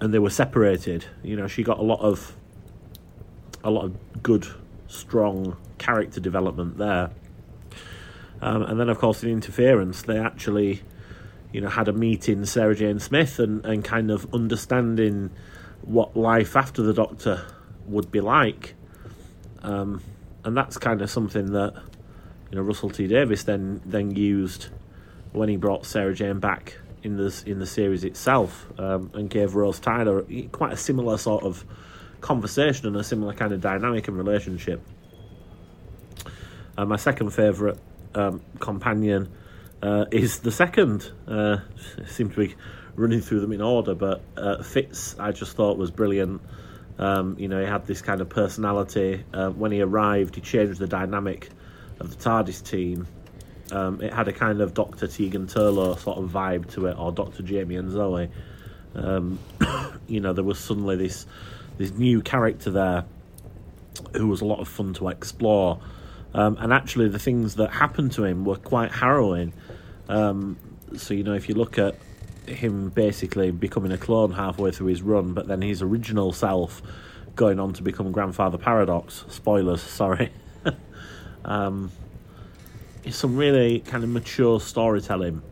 and they were separated. She got a lot of good, strong character development there. And then, of course, in Interference, they actually had a meeting, Sarah Jane Smith, and kind of understanding what life after the Doctor would be like. And that's kind of something that, Russell T. Davies then used when he brought Sarah Jane back in the series itself, and gave Rose Tyler quite a similar sort of conversation and a similar kind of dynamic and relationship. My second favourite companion is the second. Seem to be running through them in order, but Fitz, I just thought, was brilliant. He had this kind of personality. When he arrived, he changed the dynamic of the TARDIS team. It had a kind of Dr. Tegan Turlough sort of vibe to it, or Dr. Jamie and Zoe. There was suddenly this new character there who was a lot of fun to explore. And actually, the things that happened to him were quite harrowing. So, if you look at him basically becoming a clone halfway through his run, but then his original self going on to become Grandfather Paradox. Spoilers, sorry. It's some really kind of mature storytelling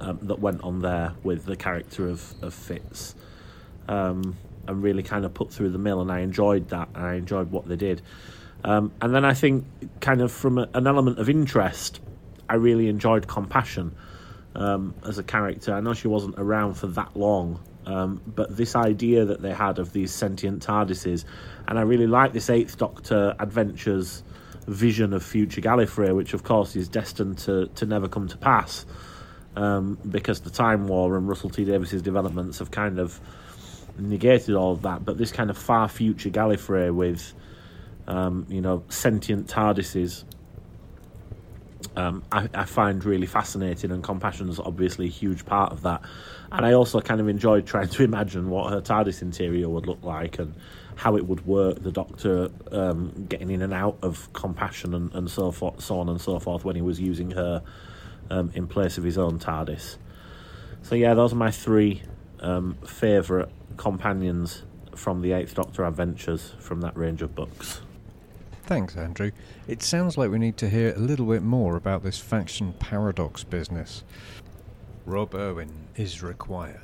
that went on there with the character of Fitz, and really kind of put through the mill, and I enjoyed that, and I enjoyed what they did. And then I think kind of from an element of interest, I really enjoyed Compassion as a character. I know she wasn't around for that long, but this idea that they had of these sentient TARDISes, and I really like this Eighth Doctor Adventures vision of future Gallifrey, which of course is destined to never come to pass, because the Time War and Russell T Davis's developments have kind of negated all of that. But this kind of far future Gallifrey with sentient TARDISes, I find really fascinating, and Compassion is obviously a huge part of that. And I also kind of enjoyed trying to imagine what her TARDIS interior would look like and how it would work, the Doctor getting in and out of Compassion and so forth, so on and so forth, when he was using her in place of his own TARDIS. So yeah, those are my three favourite companions from the Eighth Doctor Adventures from that range of books. Thanks, Andrew. It sounds like we need to hear a little bit more about this faction paradox business. Rob Irwin is required.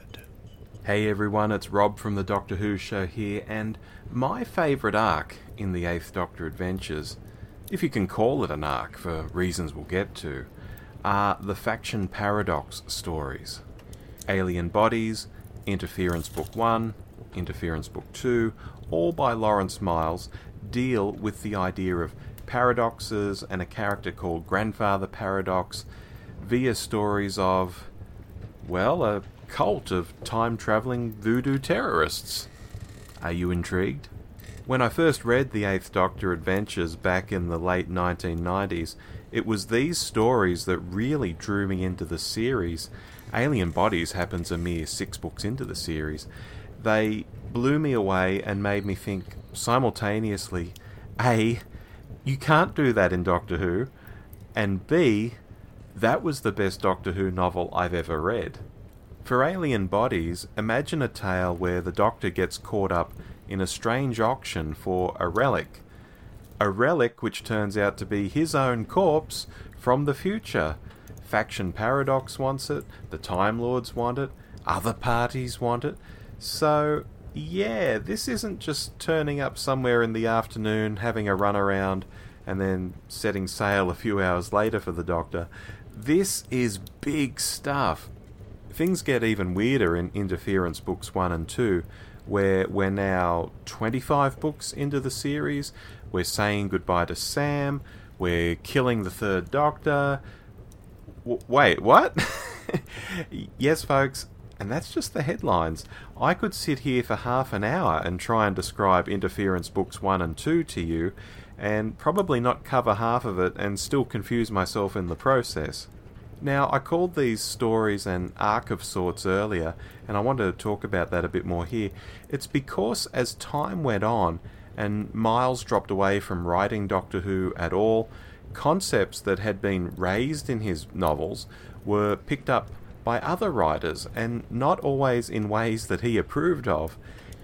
Hey everyone, it's Rob from the Doctor Who show here, and my favourite arc in the Eighth Doctor Adventures, if you can call it an arc for reasons we'll get to, are the faction paradox stories. Alien Bodies, Interference Book 1, Interference Book 2, all by Lawrence Miles, deal with the idea of paradoxes and a character called Grandfather Paradox via stories of, well, a cult of time-travelling voodoo terrorists. Are you intrigued? When I first read The Eighth Doctor Adventures back in the late 1990s, it was these stories that really drew me into the series. Alien Bodies happens a mere 6 books into the series. They blew me away and made me think simultaneously, A, you can't do that in Doctor Who, and B, that was the best Doctor Who novel I've ever read. For Alien Bodies, imagine a tale where the Doctor gets caught up in a strange auction for a relic which turns out to be his own corpse from the future. Faction Paradox wants it, the Time Lords want it, other parties want it. So, yeah, this isn't just turning up somewhere in the afternoon, having a run around, and then setting sail a few hours later for the Doctor. This is big stuff. Things get even weirder in Interference Books 1 and 2, where we're now 25 books into the series, we're saying goodbye to Sam, we're killing the third Doctor. Wait, what? Yes, folks. And that's just the headlines. I could sit here for half an hour and try and describe Interference Books 1 and 2 to you, and probably not cover half of it and still confuse myself in the process. Now, I called these stories an arc of sorts earlier, and I wanted to talk about that a bit more here. It's because as time went on, and Miles dropped away from writing Doctor Who at all, concepts that had been raised in his novels were picked up by other writers, and not always in ways that he approved of.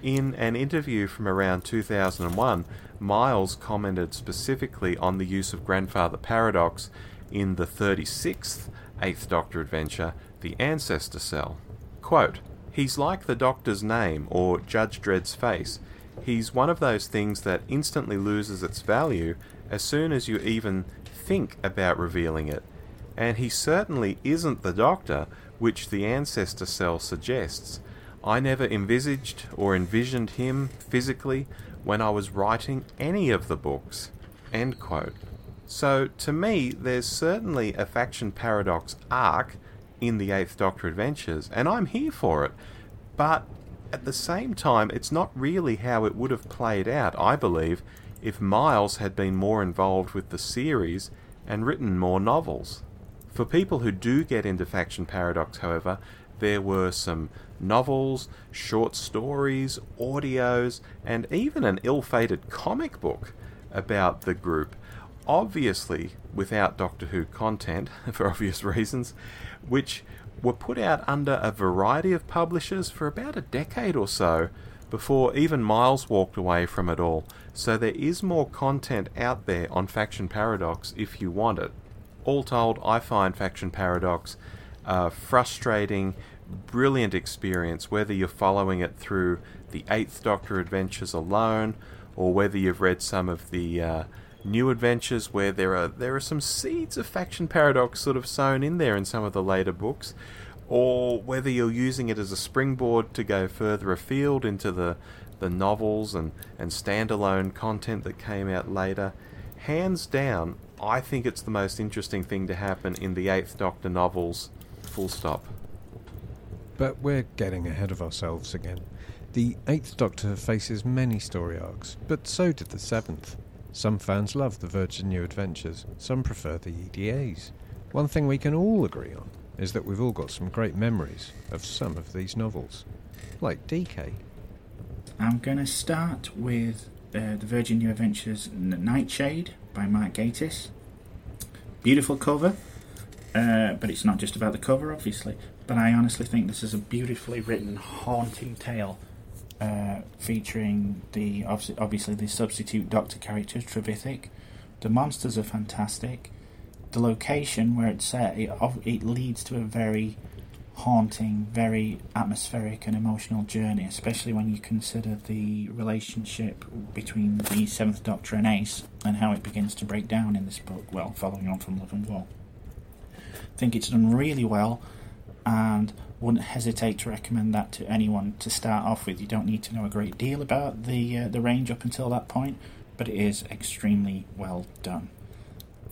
In an interview from around 2001, Miles commented specifically on the use of Grandfather Paradox in the 36th Eighth Doctor adventure, The Ancestor Cell. Quote, "He's like the Doctor's name or Judge Dredd's face. He's one of those things that instantly loses its value as soon as you even think about revealing it. And he certainly isn't the Doctor, which the Ancestor Cell suggests. I never envisaged or envisioned him physically when I was writing any of the books." End quote. So, to me, there's certainly a faction paradox arc in the Eighth Doctor Adventures, and I'm here for it. But at the same time, it's not really how it would have played out, I believe, if Miles had been more involved with the series and written more novels. For people who do get into faction paradox, however, there were some novels, short stories, audios, and even an ill-fated comic book about the group. Obviously, without Doctor Who content, for obvious reasons, which were put out under a variety of publishers for about a decade or so, before even Miles walked away from it all, so there is more content out there on Faction Paradox if you want it. All told, I find Faction Paradox a frustrating, brilliant experience, whether you're following it through the 8th Doctor adventures alone, or whether you've read some of the new adventures where there are some seeds of Faction Paradox sort of sown in there in some of the later books, or whether you're using it as a springboard to go further afield into the novels and standalone content that came out later. Hands down, I think it's the most interesting thing to happen in the 8th Doctor novels, full stop. But we're getting ahead of ourselves again. The 8th Doctor faces many story arcs, but so did the 7th. Some fans love the Virgin New Adventures, some prefer the EDAs. One thing we can all agree on is that we've all got some great memories of some of these novels, like DK. I'm going to start with the Virgin New Adventures Nightshade by Mark Gatiss. Beautiful cover, but it's not just about the cover, obviously. But I honestly think this is a beautifully written, haunting tale. Featuring the substitute Doctor character, Trevithick. The monsters are fantastic. The location where it's set, it leads to a very haunting, very atmospheric and emotional journey, especially when you consider the relationship between the 7th Doctor and Ace and how it begins to break down in this book, well, following on from Love and War. I think it's done really well and wouldn't hesitate to recommend that to anyone to start off with. You don't need to know a great deal about the range up until that point, but it is extremely well done.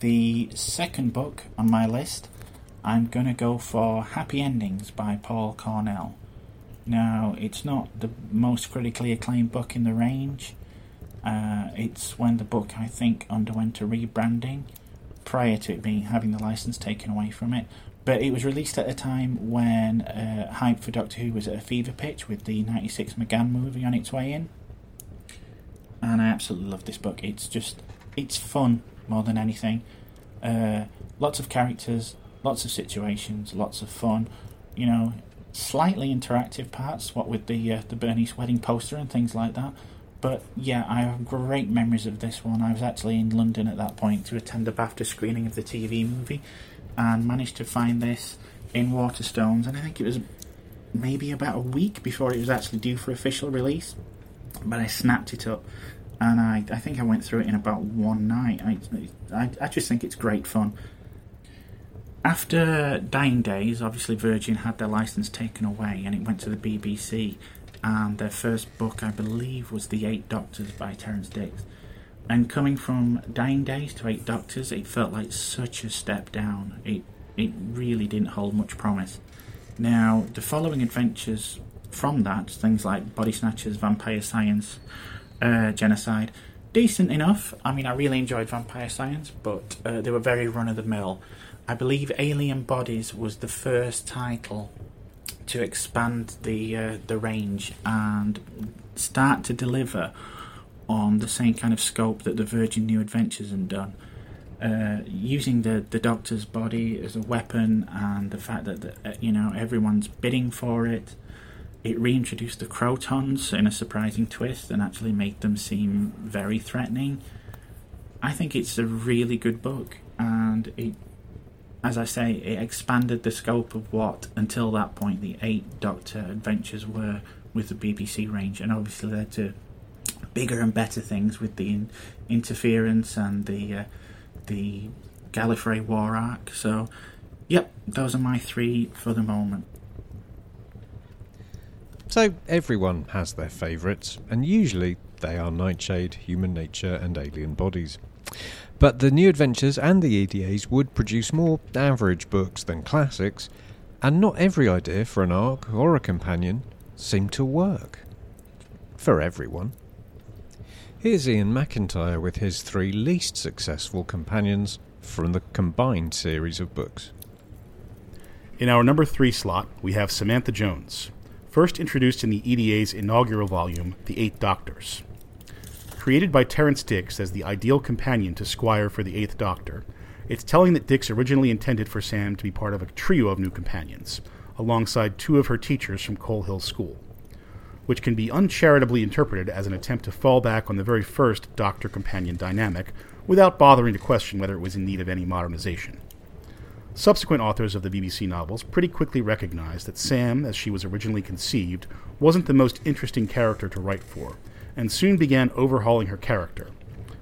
The second book on my list, I'm going to go for Happy Endings by Paul Cornell. Now, it's not the most critically acclaimed book in the range. It's when the book, I think, underwent a rebranding prior to it having the license taken away from it. But it was released at a time when hype for Doctor Who was at a fever pitch with the 96 McGann movie on its way in. And I absolutely love this book. It's fun more than anything. Lots of characters, lots of situations, lots of fun. You know, slightly interactive parts, what with the Bernice wedding poster and things like that. But yeah, I have great memories of this one. I was actually in London at that point to attend a BAFTA screening of the TV movie, and managed to find this in Waterstones, and I think it was maybe about a week before it was actually due for official release, but I snapped it up, and I think I went through it in about one night. I just think it's great fun. After Dying Days, obviously Virgin had their licence taken away, and it went to the BBC, and their first book, I believe, was The Eight Doctors by Terence Dicks. And coming from Dying Days to Eight Doctors, it felt like such a step down. It really didn't hold much promise. Now, the following adventures from that, things like Body Snatchers, Vampire Science, Genocide, decent enough. I mean, I really enjoyed Vampire Science, but they were very run-of-the-mill. I believe Alien Bodies was the first title to expand the range and start to deliver on the same kind of scope that the Virgin New Adventures had done. Using the Doctor's body as a weapon and the fact that everyone's bidding for it, it reintroduced the Crotons in a surprising twist and actually made them seem very threatening. I think it's a really good book, and it, as I say, it expanded the scope of what, until that point, the 8 Doctor adventures were with the BBC range, and obviously led to bigger and better things with the interference and the Gallifrey War arc. So, yep, those are my three for the moment. So everyone has their favourites, and usually they are Nightshade, Human Nature and Alien Bodies. But the New Adventures and the EDAs would produce more average books than classics, and not every idea for an arc or a companion seemed to work for everyone. Here's Ian McIntyre with his three least successful companions from the combined series of books. In our number 3 slot, we have Samantha Jones, first introduced in the EDA's inaugural volume, The Eight Doctors. Created by Terence Dicks as the ideal companion to Squire for the Eighth Doctor, it's telling that Dicks originally intended for Sam to be part of a trio of new companions, alongside two of her teachers from Coal Hill School. which can be uncharitably interpreted as an attempt to fall back on the very first Doctor-companion dynamic, without bothering to question whether it was in need of any modernization. Subsequent authors of the BBC novels pretty quickly recognized that Sam, as she was originally conceived, wasn't the most interesting character to write for, and soon began overhauling her character.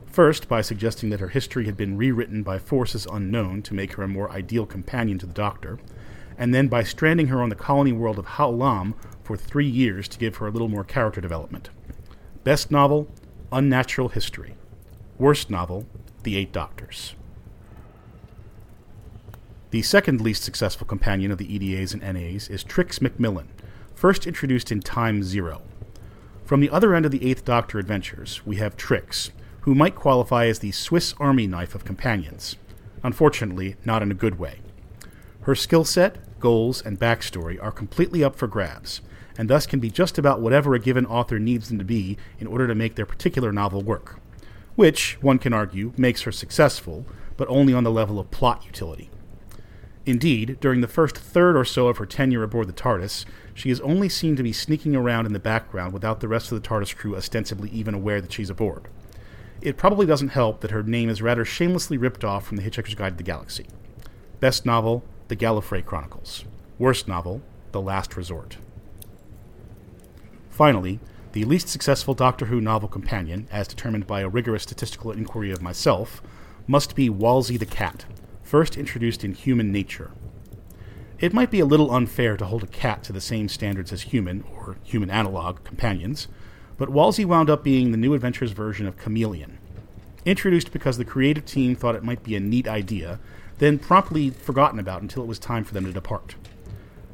First, by suggesting that her history had been rewritten by forces unknown to make her a more ideal companion to the Doctor, and then by stranding her on the colony world of Ha'alam for 3 years to give her a little more character development. Best novel, Unnatural History. Worst novel, The Eight Doctors. The second least successful companion of the EDAs and NAs is Trix McMillan, first introduced in Time Zero. From the other end of the Eighth Doctor adventures, we have Trix, who might qualify as the Swiss Army knife of companions. Unfortunately, not in a good way. Her skill set, goals, and backstory are completely up for grabs, and thus can be just about whatever a given author needs them to be in order to make their particular novel work, which, one can argue, makes her successful, but only on the level of plot utility. Indeed, during the first third or so of her tenure aboard the TARDIS, she is only seen to be sneaking around in the background without the rest of the TARDIS crew ostensibly even aware that she's aboard. It probably doesn't help that her name is rather shamelessly ripped off from The Hitchhiker's Guide to the Galaxy. Best novel, The Gallifrey Chronicles. Worst novel, The Last Resort. Finally, the least successful Doctor Who novel companion, as determined by a rigorous statistical inquiry of myself, must be Wolsey the Cat, first introduced in Human Nature. It might be a little unfair to hold a cat to the same standards as human, or human analog, companions, but Wolsey wound up being the New Adventures version of Chameleon. Introduced because the creative team thought it might be a neat idea, then promptly forgotten about until it was time for them to depart.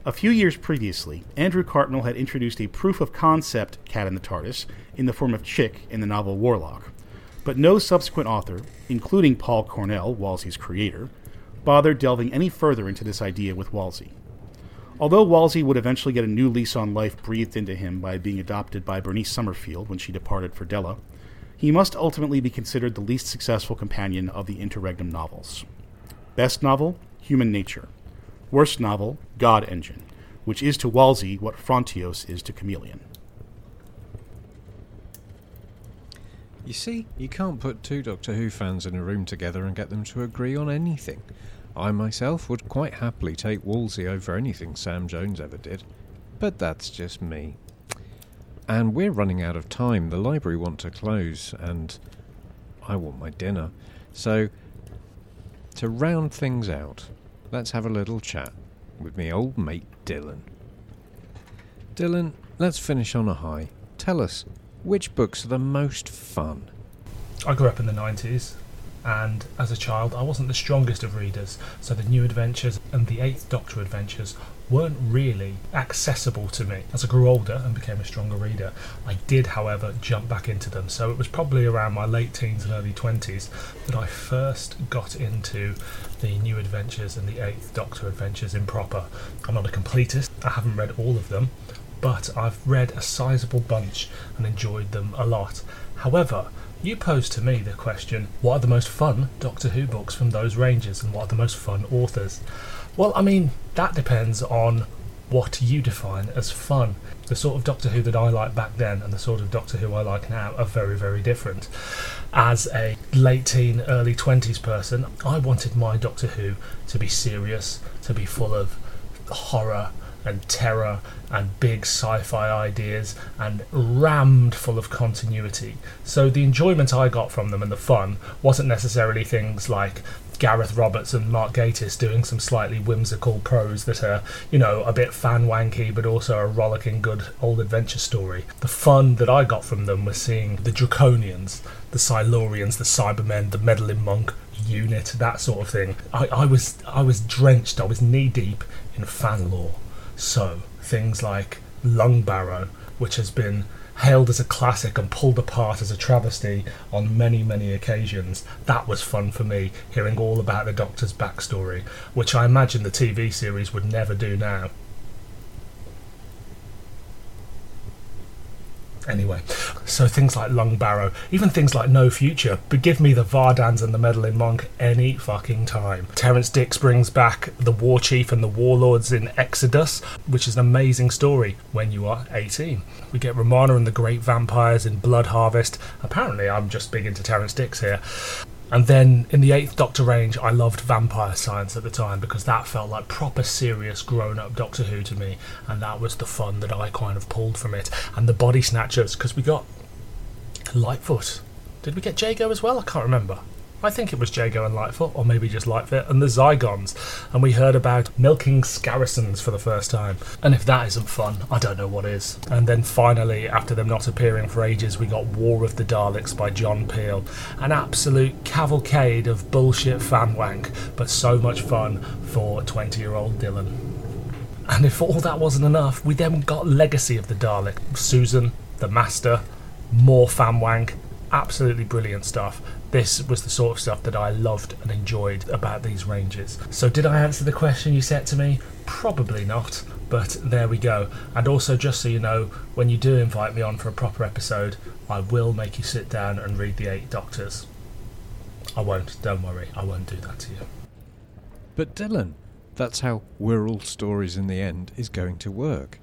A few years previously, Andrew Cartmel had introduced a proof-of-concept cat in the TARDIS in the form of Chick in the novel Warlock, but no subsequent author, including Paul Cornell, Wolsey's creator, bothered delving any further into this idea with Wolsey. Although Wolsey would eventually get a new lease on life breathed into him by being adopted by Bernice Summerfield when she departed for Della, he must ultimately be considered the least successful companion of the Interregnum novels. Best novel, Human Nature. Worst novel, God Engine, which is to Wolsey what Frontios is to Chameleon. You see, you can't put two Doctor Who fans in a room together and get them to agree on anything. I myself would quite happily take Wolsey over anything Sam Jones ever did, but that's just me. And we're running out of time. The library want to close, and I want my dinner. So, to round things out, let's have a little chat with me old mate Dylan. Dylan, let's finish on a high. Tell us, which books are the most fun? I grew up in the 90s. And as a child, I wasn't the strongest of readers, so the New Adventures and the Eighth Doctor Adventures weren't really accessible to me. As I grew older and became a stronger reader, I did, however, jump back into them. So it was probably around my late teens and early 20s that I first got into the New Adventures and the Eighth Doctor Adventures in proper. I'm not a completist, I haven't read all of them, but I've read a sizable bunch and enjoyed them a lot. However, you posed to me the question, what are the most fun Doctor Who books from those ranges and what are the most fun authors? Well, I mean, that depends on what you define as fun. The sort of Doctor Who that I liked back then and the sort of Doctor Who I like now are very, very different. As a late teen, early 20s person, I wanted my Doctor Who to be serious, to be full of horror and terror and big sci-fi ideas and rammed full of continuity. So the enjoyment I got from them and the fun wasn't necessarily things like Gareth Roberts and Mark Gatiss doing some slightly whimsical prose that are, you know, a bit fan-wanky but also a rollicking good old adventure story. The fun that I got from them was seeing the Draconians, the Silurians, the Cybermen, the Meddling Monk unit, that sort of thing. I was drenched, I was knee-deep in fan lore. So, things like Lungbarrow, which has been hailed as a classic and pulled apart as a travesty on many, many occasions, that was fun for me, hearing all about the Doctor's backstory, which I imagine the TV series would never do now. Anyway, so things like Lungbarrow, even things like No Future, but give me the Vardans and the Meddling Monk any fucking time. Terence Dix brings back the War Chief and the Warlords in Exodus, which is an amazing story when you are 18. We get Romana and the Great Vampires in Blood Harvest. Apparently, I'm just big into Terence Dix here. And then in the 8th Doctor range, I loved Vampire Science at the time because that felt like proper serious grown-up Doctor Who to me, and that was the fun that I kind of pulled from it. And the Body Snatchers, because we got Lightfoot. Did we get Jago as well? I can't remember. I think it was Jago and Lightfoot, or maybe just Lightfoot, and the Zygons. And we heard about milking Scarrisons for the first time. And if that isn't fun, I don't know what is. And then finally, after them not appearing for ages, we got War of the Daleks by John Peel. An absolute cavalcade of bullshit fanwank, but so much fun for 20-year-old Dylan. And if all that wasn't enough, we then got Legacy of the Dalek. Susan, the Master, more fanwank, absolutely brilliant stuff. This was the sort of stuff that I loved and enjoyed about these ranges. So did I answer the question you set to me? Probably not, but there we go. And also, just so you know, when you do invite me on for a proper episode, I will make you sit down and read the 8 Doctors. I won't, don't worry, I won't do that to you. But Dylan, that's how We're All Stories in the End is going to work.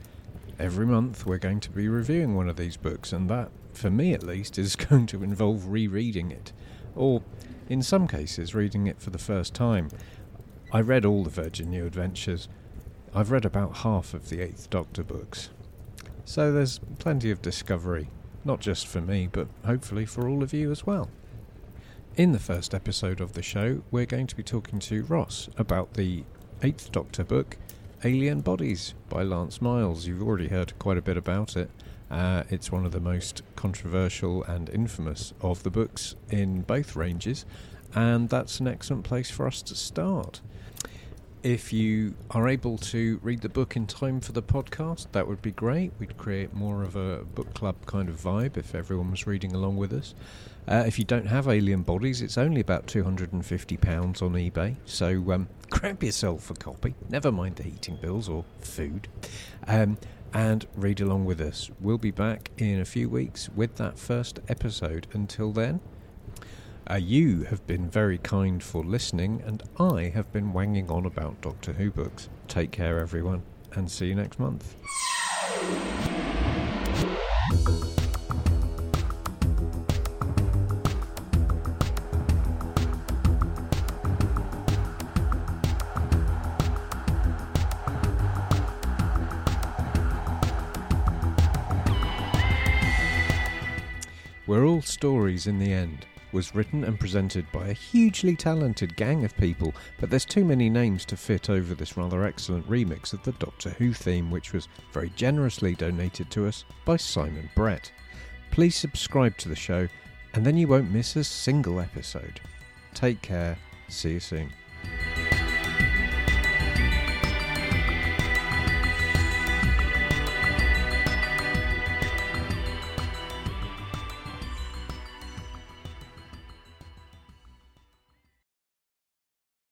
Every month we're going to be reviewing one of these books, and that, for me at least, is going to involve rereading it. Or, in some cases, reading it for the first time. I read all the Virgin New Adventures. I've read about half of the 8th Doctor books. So there's plenty of discovery, not just for me, but hopefully for all of you as well. In the first episode of the show, we're going to be talking to Ross about the 8th Doctor book, Alien Bodies by Lance Miles. You've already heard quite a bit about it. It's one of the most controversial and infamous of the books in both ranges, and that's an excellent place for us to start. If you are able to read the book in time for the podcast, that would be great. We'd create more of a book club kind of vibe if everyone was reading along with us. If you don't have Alien Bodies, it's only about £250 on eBay, so grab yourself a copy, never mind the heating bills or food. And read along with us. We'll be back in a few weeks with that first episode. Until then, you have been very kind for listening, and I have been wanging on about Doctor Who books. Take care, everyone, and see you next month. We're All Stories in the End was written and presented by a hugely talented gang of people, but there's too many names to fit over this rather excellent remix of the Doctor Who theme, which was very generously donated to us by Simon Brett. Please subscribe to the show, and then you won't miss a single episode. Take care. See you soon.